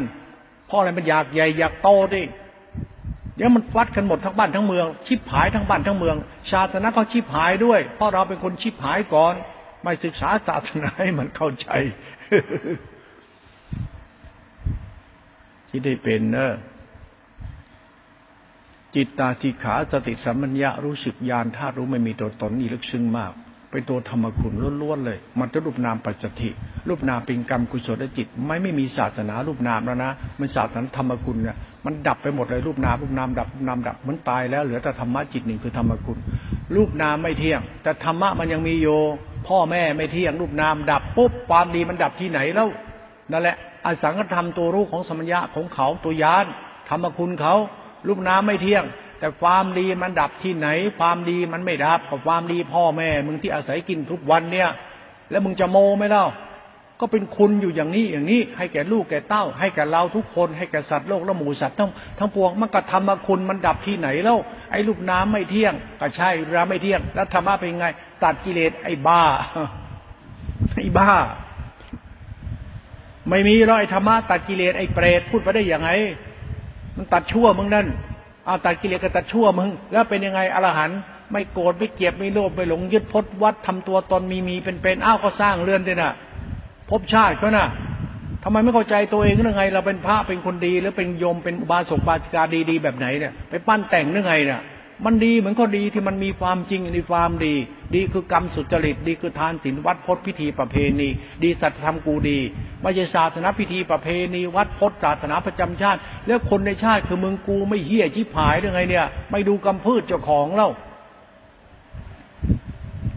เพราะอะไรมันอยากใหญ่อยากโตดิ เดี๋ยวมันฟัดกันหมดทั้งบ้านทั้งเมืองชิบหายทั้งบ้านทั้งเมืองศาสนาก็ชิบหายด้วยเพราะเราเป็นคนชิบหายก่อนไม่ศึกษาศาสนาให้มันเข้าใจที่ได้เป็นเนอะจิตตาสิกขาสติสัมมัญญะรู้สึกญาณธาตุรู้ไม่มีตัวตนนี่ลึกซึ้งมากเป็นตัวธรรมคุณล้วนๆเลยมันจะรูปนามปัจจทิรูปนามเป็นกรรมกุศลจิตไม่มีศาสนารูปนามแล้วนะมันศาสนาธรรมคุณเนี่ยมันดับไปหมดเลยรูปนามดับนามดับเหมือนตายแล้วเหลือแต่ธรรมะจิตหนึ่งคือธรรมคุณรูปนามไม่เที่ยงแต่ธรรมะมันยังมีโยพ่อแม่ไม่เที่ยงรูปนามดับปุ๊บความดีมันดับที่ไหนแล้วนั่นแหละอสังขตธรรมตัวรู้ของสัมมัญญะของเขาตัวญาณธรรมคุณเขารูปนามไม่เที่ยงแต่ความดีมันดับที่ไหนความดีมันไม่ดับกับความดีพ่อแม่มึงที่อาศัยกินทุกวันเนี่ยแล้วมึงจะโมไหมเล่าก็เป็นคุณอยู่อย่างนี้อย่างนี้ให้แก่ลูกแก่เต้าให้แก่เราทุกคนให้แก่สัตว์โลกและหมู่สัตว์ทั้งปวงมันกระทำมาคุณมันดับที่ไหนแล้วไอ้รูปนามไม่เที่ยงก็ใช่เราไม่เที่ยงแล้วธรรมะเป็นไงตัดกิเลสไอ้บ้าไม่มีหรอกไอ้ธรรมะตัดกิเลสไอ้เปรตพูดไปได้ยังไงมันตัดชั่วมึงนั่นเอาตัดกิเลสก็ตัดชั่วมึงแล้วเป็นยังไงอรหันต์ไม่โกรธไม่เกลียดไม่โลภไม่หลงยึดพจน์วัดทำตัวตนมีเป็นอ้าวก็สร้างเรือนด้วยน่ะภพชาติเขาน่ะทำไมไม่เข้าใจตัวเองยังไงเราเป็นพระเป็นคนดีหรือเป็นโยมเป็นอุบาสกบาสิกาดีๆแบบไหนเนี่ยไปปั้นแต่งยังไงเนี่ยมันดีเหมือนก็ดีที่มันมีความจริงในความดีดีคือกรรมสุจริตดีคือทานศีลวัดพจน์พิธีประเพณีดีสัตยธรรมกูดีไม่ใช่ศาสนาพิธีประเพณีวัดพจน์ศาสนาประจำชาติแล้วคนในชาติคือมึงกูไม่เหี้ยชิบหายหรือไงเนี่ยไม่ดูกรรมพืชเจ้าของเล่า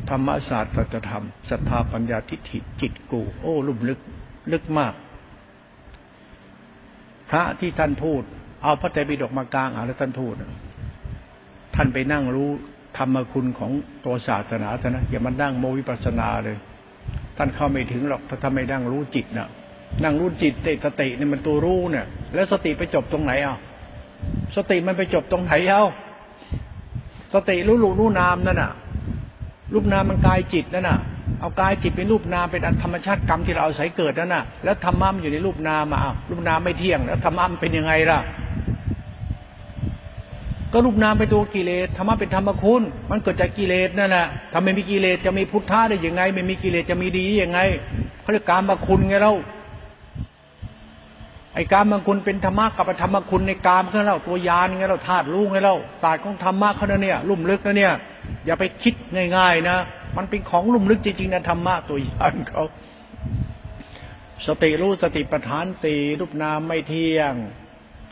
ธรรมศาสตร์สัจธรรมศรัทธาปัญญาทิฏฐิจิตกูโอ้ลุ่มลึกมากพระที่ท่านพูดเอาพระไตรปิฎกมากลางแล้วท่านพูดท่านไปนั่งรู้ธรรมคุณของตัวศาสนาท่านนะอย่ามานั่งโมวิปัสสนาเลยท่านเข้าไม่ถึงหรอกถ้าไม่นั่งรู้จิตนะนั่งรู้จิตสติเนี่ยมันตัวรู้เนี่ยแล้วสติไปจบตรงไหนเอาสติมันไปจบตรงไหนเอาสติรู้รูปรู้นามนั่นน่ะรูปนามมันกายจิตนั่นน่ะเอากายจิตเป็นรูปนามเป็นธรรมชาติกรรมที่เราอาศัยเกิดนั่นน่ะแล้วธรรมะมันอยู่ในรูปนามอ้าวรูปนามไม่เที่ยงแล้วธรรมะมันเป็นยังไงล่ะก็รูปนามเป็นตัวกิเลสธรรมะเป็นธรรมคุณมันเกิดจากกิเลสนั่นแหละถ้าไม่มีกิเลสจะมีพุทธะได้ยังไงไม่มีกิเลสจะมีดียังไงเขาเรียกกามคุณไงเราไอ้กามคุณเป็นธรรมะกับธรรมคุณในกามของเราตัวญาณไงเราธาตุรู้ไงเราศาสตร์ของธรรมะเขาเนี่ยลุ่มลึกนะเนี่ยอย่าไปคิดง่ายๆนะมันเป็นของลุ่มลึกจริงๆนะธรรมะตัวญาณเขาสติรู้สติปัฏฐานสี่รูปนามไม่เที่ยง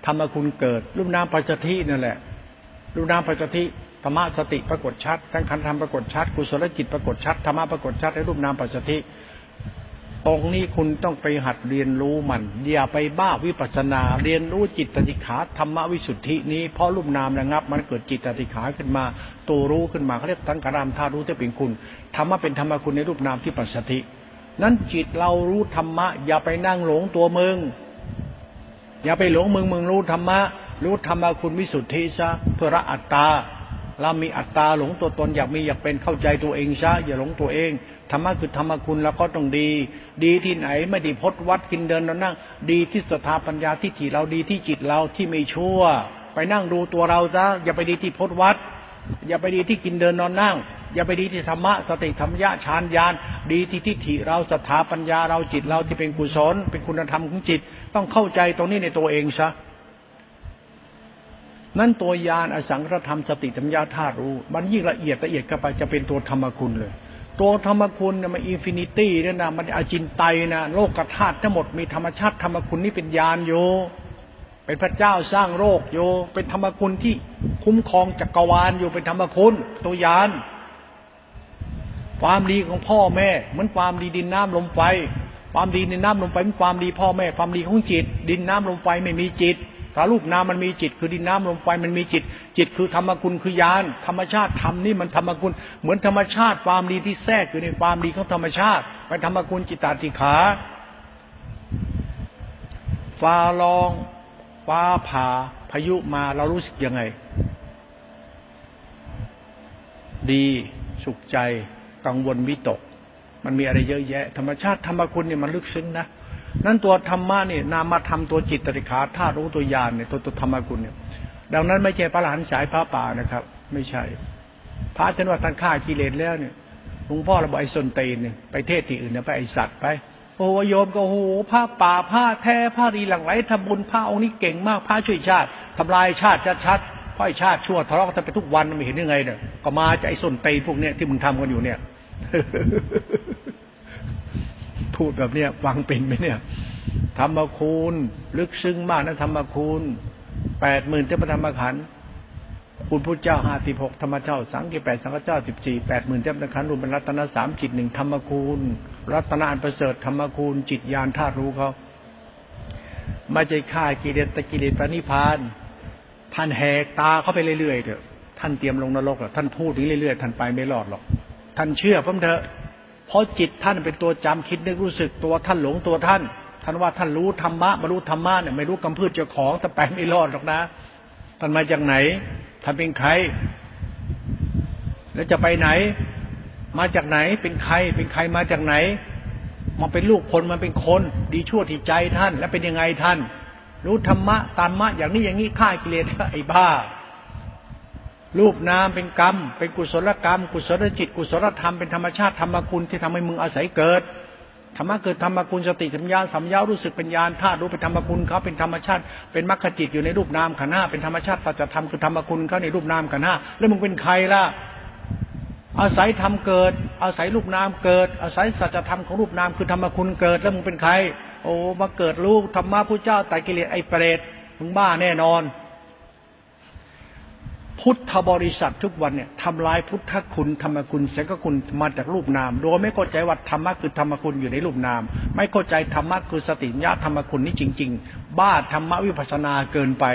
ธรรมคุณเกิดรูปนามปัจจทินั่นแหละรูปนามปัจจทิธรรมะสติปรากฏชัดทั้งขันธ์ธรรมปรากฏชัดกุศลจิตปรากฏชัดธรรมะปรากฏชัดในรูปนามปัจจทิตรงนี้คุณต้องไปหัดเรียนรู้มันอย่าไปบ้าวิปัสสนาเรียนรู้จิตตติขาธรรมวิสุทธินี้เพราะรูปนามระงับมันเกิดจิตตติขาขึ้นมาตัวรู้ขึ้นมาเขาเรียกสังขารามธาตุรู้ที่เป็นคุณธรรมะเป็นธรรมคุณในรูปนามที่ปัจจทินั้นจิตเรารู้ธรรมะอย่าไปนั่งหลงตัวมึงอย่าไปหลงมึงรู้ธรรมะรู้ธรรมะคุณวิสุทธิซะเพื่อละอัตตาเรามีอัตตาหลงตัวตนอยากมีอยากเป็นเข้าใจตัวเองซะอย่าหลงตัวเองธรรมะคือธรรมคุณแล้วก็ต้องดีดีที่ไหนไม่ดีพจน์วัดกินเดินนอนนั่งดีที่ศรัทธาปัญญาที่จิตเราดีที่จิตเราที่ไม่ชั่วไปนั่งดูตัวเราซะอย่าไปดีที่พจน์วัดอย่าไปดีที่กินเดินนอนนั่งอย่าไปดีที่ธรรมะสติธรรมญาฌานญาณดีที่ทิฏฐิเราศรัทธาปัญญาเราจิตเราที่เป็นกุศลเป็นคุณธรรมของจิตต้องเข้าใจตรงนี้ในตัวเองซะนั่นตัวญาณอสังขตธรรมสติธรรมญาธาตุรู้มันยิ่งละเอียดเข้าไปจะเป็นตัวธรรมคุณเลยตัวธรรมคุณเนี่ยมันอินฟินิตี้เนี่ยนะมันอจินไตยนะโลกธาตุทั้งหมดมีธรรมชาติธรรมคุณนี่เป็นญาณโยเป็นพระเจ้าสร้างโลกโยเป็นธรรมคุณที่คุ้มครองจักรวาลอยู่เป็นธรรมคุณตัวญาณความดีของพ่อแม่เหมือนความดีดินน้ำลมไฟความดีในน้ำลมไฟเป็นความดีพ่อแม่ความดีของจิตดินน้ำลมไฟไม่มีจิตถ้ารูปนามมันมีจิตคือดินน้ำลมไฟมันมีจิตจิตคือธรรมคุณคือญาณธรรมชาติธรรมนี่มันธรรมคุณเหมือนธรรมชาติความดีที่แทรกอยู่ในความดีของธรรมชาติเป็นธรรมคุณจิตตาธิขาฟ้าร้องฟ้าผ่าพายุมาเรารู้สึกยังไงดีสุขใจกังวลวิตกมันมีอะไรเยอะแยะธรรมชาติธรรมคุณเนี่ยมันลึกซึ้งนะนั้นตัวธรรมะเนี่ยนามธรรมตัวจิตตติขาธาตุรู้ตัวญาณเนี่ยตัวธรรมคุณเนี่ย ดังนั้นไม่ใช่พระหลานสายพระป่านะครับไม่ใช่พระท่านว่าท่านฆ่ากิเลสแล้วเนี่ยหลวงพ่อเราบอกไอ้ส้นตีนเนี่ยไปเทศที่อื่นนะไปไอ้สัตว์ไปโอ้โหโยมก็โอ้โหผ้าป่าผ้าแท้ผ้าดีหลังไหลทำบุญผ้าองค์นี้เก่งมากผ้าช่วยชาติทำลายชาติชัดๆพ่อยชาติชั่วทะเลาะกันไปทุกวันไม่เห็นยังไงเนี่ยก็มาจากไอ้ส้นตีนพวกเนี้ยที่มึงทำกันอยู่เนี่ยพูดแบบเนี้ยฟังเป็นไหมเนี่ยธรรมคุณลึกซึ้งมากนะธรรมคุณ80,000เทพธรรมขันธ์คุณพุทธเจ้า56ธรรมเจ้าสังฆี8สังฆเจ้า14 80,000เทพธรรมขันธ์รวมเป็นรัตนะ3จิต1ธรรมคุณรัตนะอันประเสริฐธรรมคุณจิตญาณธาตุรู้เขาไม่ใช่ฆ่ากิเลสตะกิเลสปณิพานท่านแหกตาเข้าไปเรื่อยๆเถอะท่านเตรียมลงนรกหรอกท่านพูดอย่างนี้เรื่อยๆท่านไปไม่รอดหรอกท่านเชื่อผมเถอะเพราะจิตท่านเป็นตัวจำคิดนึกรู้สึกตัวท่านหลงตัวท่านว่าท่านรู้ธรรมะบรรลุธรรมะเนี่ยไม่รู้กำพืชเจ้าของแต่ไปไม่รอดหรอกนะท่านมาจากไหนท่านเป็นใครแล้วจะไปไหนมาจากไหนเป็นใครมาจากไหนมาเป็นลูกคนมาเป็นคนดีชั่วที่ใจท่านแล้วเป็นยังไงท่านรู้ธรรมะตามมะอย่างนี้อย่างนี้ฆ่ากิเลสไอ้บ้ารูปนามเป็นกรรมเป็นกุศลกรรมกุศลจิตกุศลธรรมเป็นธรรมชาติธรรมคุณที่ทำให้มึงอาศัยเกิดธรรมะเกิดธรรมคุณสติสัมยาสัมยารู้สึกเป็นญาณธาตุรู้เป็นธรรมคุณเขาเป็นธรรมชาติเป็นมรรคจิตอยู่ในรูปนามขันธ์ 5เป็นธรรมชาติสัจธรรมคือธรรมคุณเขาในรูปนามขันธ์ 5แล้วมึงเป็นใครล่ะอาศัยธรรมเกิดอาศัยรูปนามเกิดอาศัยสัจธรรมของรูปนามคือธรรมคุณเกิดแล้วมึงเป็นใครโอ้มาเกิดลูกธรรมะพุทธเจ้าไตรกิเลสไอ้เปรตมึงบ้าแน่นอนพุทธบริษัททุกวันเนี่ยทำลายพุทธคุณธรรมคุณสังฆคุณมาจากรูปนามโดยไม่เข้าใจว่าธรรมะคือธรรมคุณอยู่ในรูปนามไม่เข้าใจธรรมะคือสติญาธรรมคุณนี่จริงๆบ้าธรรมะวิปัสสนาเกินไป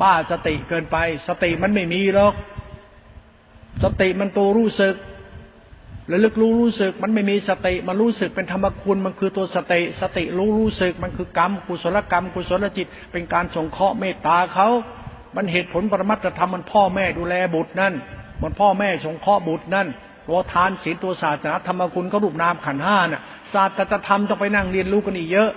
บ้าสติเกินไปสติมันไม่มีหรอกสติมันตัวรู้สึกระลึกรู้สึกมันไม่มีสติมันรู้สึกเป็นธรรมคุณมันคือตัวสติสติรู้สึกมันคือกรรมกุศลกรรมกุศลจิตเป็นการสงเคราะห์เมตตาเขามันเหตุผลปรมัตถธรรมมันพ่อแม่ดูแลบุตรนั่นมันพ่อแม่สงเคราะห์บุตรนั่นตัวทานศีลตัวศาสนาธรรมคุณก็รูปนามขันธ์ 5น่ะศาสตรธรรมต้องไปนั่งเรียนรู้กันอีกเยอะ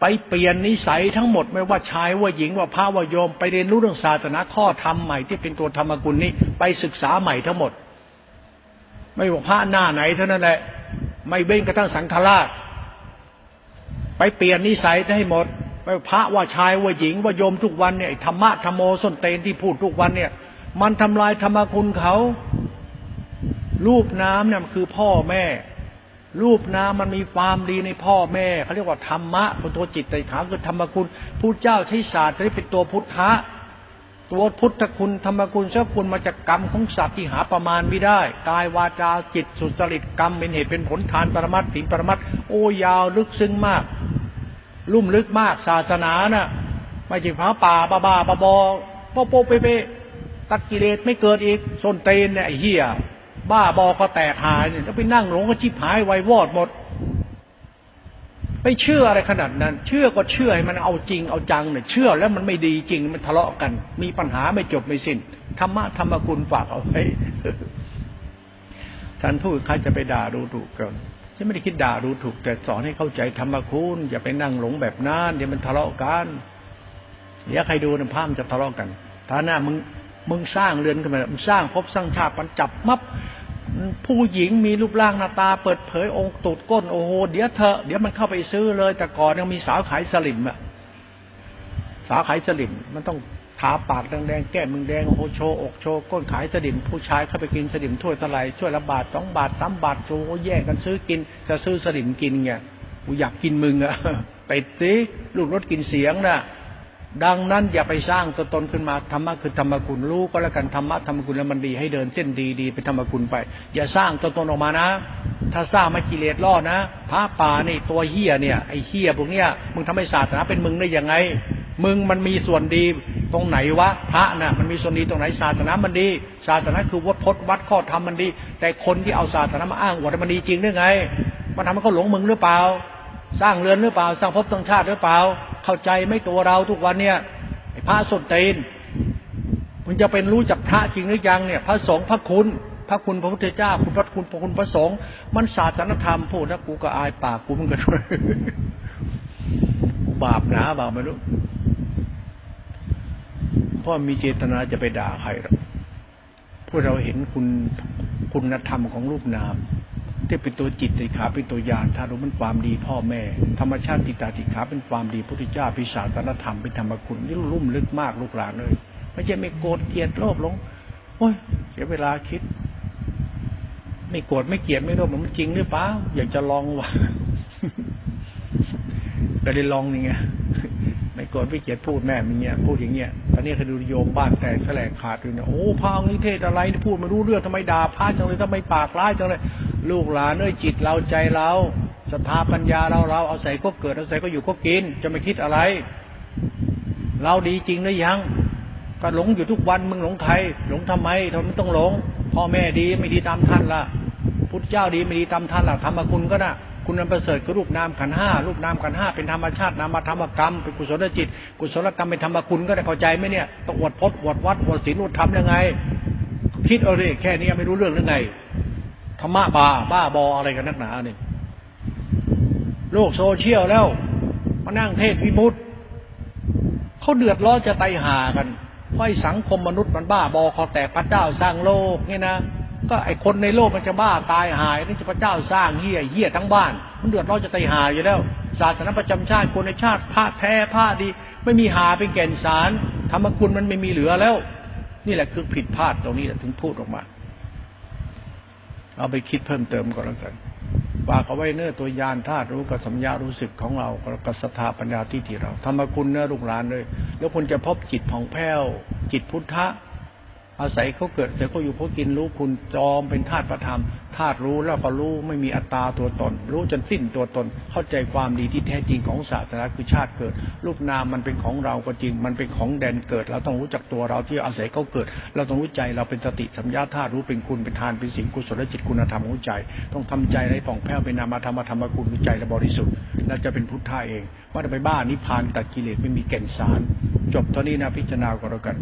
ไปเปลี่ยนนิสัยทั้งหมดไม่ว่าชายว่าหญิงว่าพระว่าโยมไปเรียนรู้เรื่องศาสนาข้อธรรมใหม่ที่เป็นตัวธรรมคุณนี้ไปศึกษาใหม่ทั้งหมดไม่ว่าพระหน้าไหนเท่านั้นแหละไม่เว้นกระทั่งสังฆราชไปเปลี่ยนนิสัยให้หมดไม่พระว่าชายว่าหญิงว่าโยมทุกวันเนี่ยธรรมะธรรมโอส้นเตนที่พูดทุกวันเนี่ยมันทำลายธรรมคุณเขารูปน้ำเนี่ยคือพ่อแม่รูปน้ำมันมีความดีในพ่อแม่เขาเรียกว่าธรรมะเป็นตัวจิตใจขาวคือธรรมคุณพุทธเจ้าใช้ศาสตร์ที่เป็นตัวพุทธะตัวพุทธคุณธรรมคุณเจ้าคุณมาจากกรรมของสัตว์ที่หาประมาณไม่ได้กายวาจาจิตสุจริตกรรมเป็นเหตุเป็นผลทานปรมัตถ์ศีลปรมัตถ์โอ้ยาวลึกซึ้งมากลุ่มลึกมากศาสนาน่ะไม่ใช่พระป่าบ้าๆบอๆโป๊ะๆเป๊ะๆตัดกิเลสไม่เกิดอีกส้นตีนเนี่ยไอ้เหี้ยบ้าบอก็แตกหายเนี่ยแล้วไปนั่งหลงก็ชิบหายวายวอดหมดไปเชื่ออะไรขนาดนั้นเชื่อก็เชื่อให้มันเอาจริงเอาจังเนี่ยเชื่อแล้วมันไม่ดีจริงมันทะเลาะกันมีปัญหาไม่จบไม่สิ้นธรรมะธรรมคุณฝากเอาไว้ท่านพูดใครจะไปด่าดูถูกกันฉันไม่ได้คิดด่าดูถูกแต่สอนให้เข้าใจธรรมคุณอย่าไปนั่งหลงแบบนั้นเดี๋ยวมันทะเลาะกันเดี๋ยวใครดูน้ำพามจะทะเลาะกันถ้าหน้ามึงสร้างเรือนขึ้นมามึงสร้างพบสร้างชาติมันจับมับผู้หญิงมีรูปร่างหน้าตาเปิดเผยองค์ตูดก้นโอ้โหเดี๋ยวมันเข้าไปซื้อเลยแต่ก่อนยังมีสาวขายสลิ่มอะสาวขายสลิ่มมันต้องทาปากแดงๆแก้มแดงโอ้โหโชว์อกโชว์ก้นขายสลิ่มผู้ชายเข้าไปกินสลิ่มถ้วยตะไลถ้วยละบาท2บาท3บาทโอ้โหแย่งกันซื้อกินจะซื้อสลิ่มกินไงกูอยากกินมึงอะไปติลูกรถกินเสียงน่ะดังนั้นอย่าไปสร้างตัวตนขึ้นมาธรรมะคือธรรมคุณรู้ก็แล้วกันธรรมะธรรมคุณแล้วมันดีให้เดินเส้นดีๆไปธรรมคุณไปอย่าสร้างตัวตนออกมานะถ้าสร้างมากิเลสล่อนะพระป่านี่ตัวเหี้ยเนี่ยไอ้เหี้ยพวกเนี้ยมึงทำให้ศาสนาเป็นมึงได้ยังไงมึงมันมีส่วนดีตรงไหนวะพระน่ะมันมีส่วนดีตรงไหนศาสนามันดีศาสนาคือวัดพจน์วัดข้อธรรมมันดีแต่คนที่เอาศาสนามาอ้างว่ามันดีจริงหรือไงมันทำให้เขาหลงมึงหรือเปล่าสร้างเรือนหรือเปล่าสร้างภพสร้างชาติหรือเปล่าเข้าใจไม่ตัวเราทุกวันเนี่ยไอ้พระส้นตีนมันจะเป็นรู้จักพระจริงหรือยังเนี่ยพระสงฆ์พระคุณพระพุทธเจ้าคุณพระคุณพระคุณพระสงฆ์มันศาสนธรรมพูดนะกูก็อายปากกูมันก็บาปหนาบาปไม่รู้ พ่อมีเจตนาจะไปด่าใครหรอกพวกเราเห็นคุณธรรมของรูปนามที่เป็นตัวจิตติขาเป็นตัวญาณธาตุมันความดีพ่อแม่ธรรมชาติติตาติขาเป็นความดีพุทธเจ้าพิสารตนธรรมเป็นธรรมคุณนี่ลุ่มลึกมากลูกหลานเลยไม่ใช่ไม่โกรธเกลียดโลภหลงโอ้ยเสียเวลาคิดไม่โกรธไม่เกลียดไม่โลภมันจริงหรือเปล่าอยากจะลองวะก็ได้ลองนี่ไงไม่โกรธไม่เกลียดพูดแม่มันเงี้ยพูดอย่างเงี้ยตอนนี้เขาดูโยมบ้านแตกแสลกขาดอยู่เนี่ยโอ้พระองค์นี้เทศอะไรพูดไม่รู้เรื่องทำไมด่าพระจังเลยทำไมปากร้ายจังเลยลูกหลานด้วยจิตเราใจเราศรัทธาปัญญาเราเอาใส่ก็เกิดเอาใส่ก็อยู่ก็กินจะไม่คิดอะไรเราดีจริงหรือยังก็หลงอยู่ทุกวันมึงหลงใครหลงทำไมทำไมต้องหลงพ่อแม่ดีไม่ดีตามท่านล่ะพุทธเจ้าดีไม่ดีตามท่านล่ะธรรมคุณก็นะคุณอันประเสริฐคือรูปนามขันธ์5รูปนามขันธ์5เป็นธรรมชาตินามธรรมกรรมเป็นกุศลจิตกุศลกรรมเป็นธรรมคุณก็ได้เข้าใจมั้ยเนี่ยต้องอวดพจน์อวดวัดอวดศีลอวดธรรมยังไงคิดเอาดิแค่นี้ไม่รู้เรื่องหรือไงธรรมะบ้าบออะไรกันนักหนาเนี่ยโลกโซเชียลแล้วมานั่งเทศวิมุตติเขาเดือดร้อนจะไตห่ากันเพราะไอ้สังคมมนุษย์มันบ้าบอคอแตกพระเจ้าสร้างโลกเนี่ยนะก็ไอ้คนในโลกมันจะบ้าตายหายนี่จะพระเจ้าสร้างเหี้ยทั้งบ้านมันเดือดร้อนจะไตห่าอยู่แล้วศาสนาประจำชาติคนในชาติพระแท้พระดีไม่มีหาเป็นแก่นสารธรรมคุณมันไม่มีเหลือแล้วนี่แหละคือผิดพลาดตรงนี้แหละถึงพูดออกมาเอาไปคิดเพิ่มเติมก่อนแล้วกันฝากเอาไว้เนื้อตัวยานธาตุรู้กับสัญญารู้สึกของเรากับศรัทธาปัญญาทิฏฐิเราธรรมคุณเนื้อลูกหลานเลยแล้วคุณจะพบจิตผ่องแผ้วจิตพุทธะอาศัยเขาเกิดเสียเขาอยู่เขากินรู้คุณจอมเป็นธาตุประธรรมธาตุรู้แล้วก็รู้ไม่มีอัตตาตัวตนรู้จนสิ้นตัวตนเข้าใจความดีที่แท้จริงของศาสนาคือชาติเกิดรูปนามมันเป็นของเราก็จริงมันเป็นของแดนเกิดเราต้องรู้จักตัวเราที่อาศัยเขาเกิดเราต้องรู้ใจเราเป็นสติสัมยาธาตุรู้เป็นคุณเป็นทานเป็นศีลกุศลจิตคุณธรรมของใจต้องทำใจให้ผ่องแผ้วเป็นนามธรรมธรรมคุณใจและบริสุทธิ์แล้วจะเป็นพุทธะเองว่าจะไปบ้านิพพานตัดกิเลสไม่มีแก่นสารจบเท่านี้นะพิจารณากัน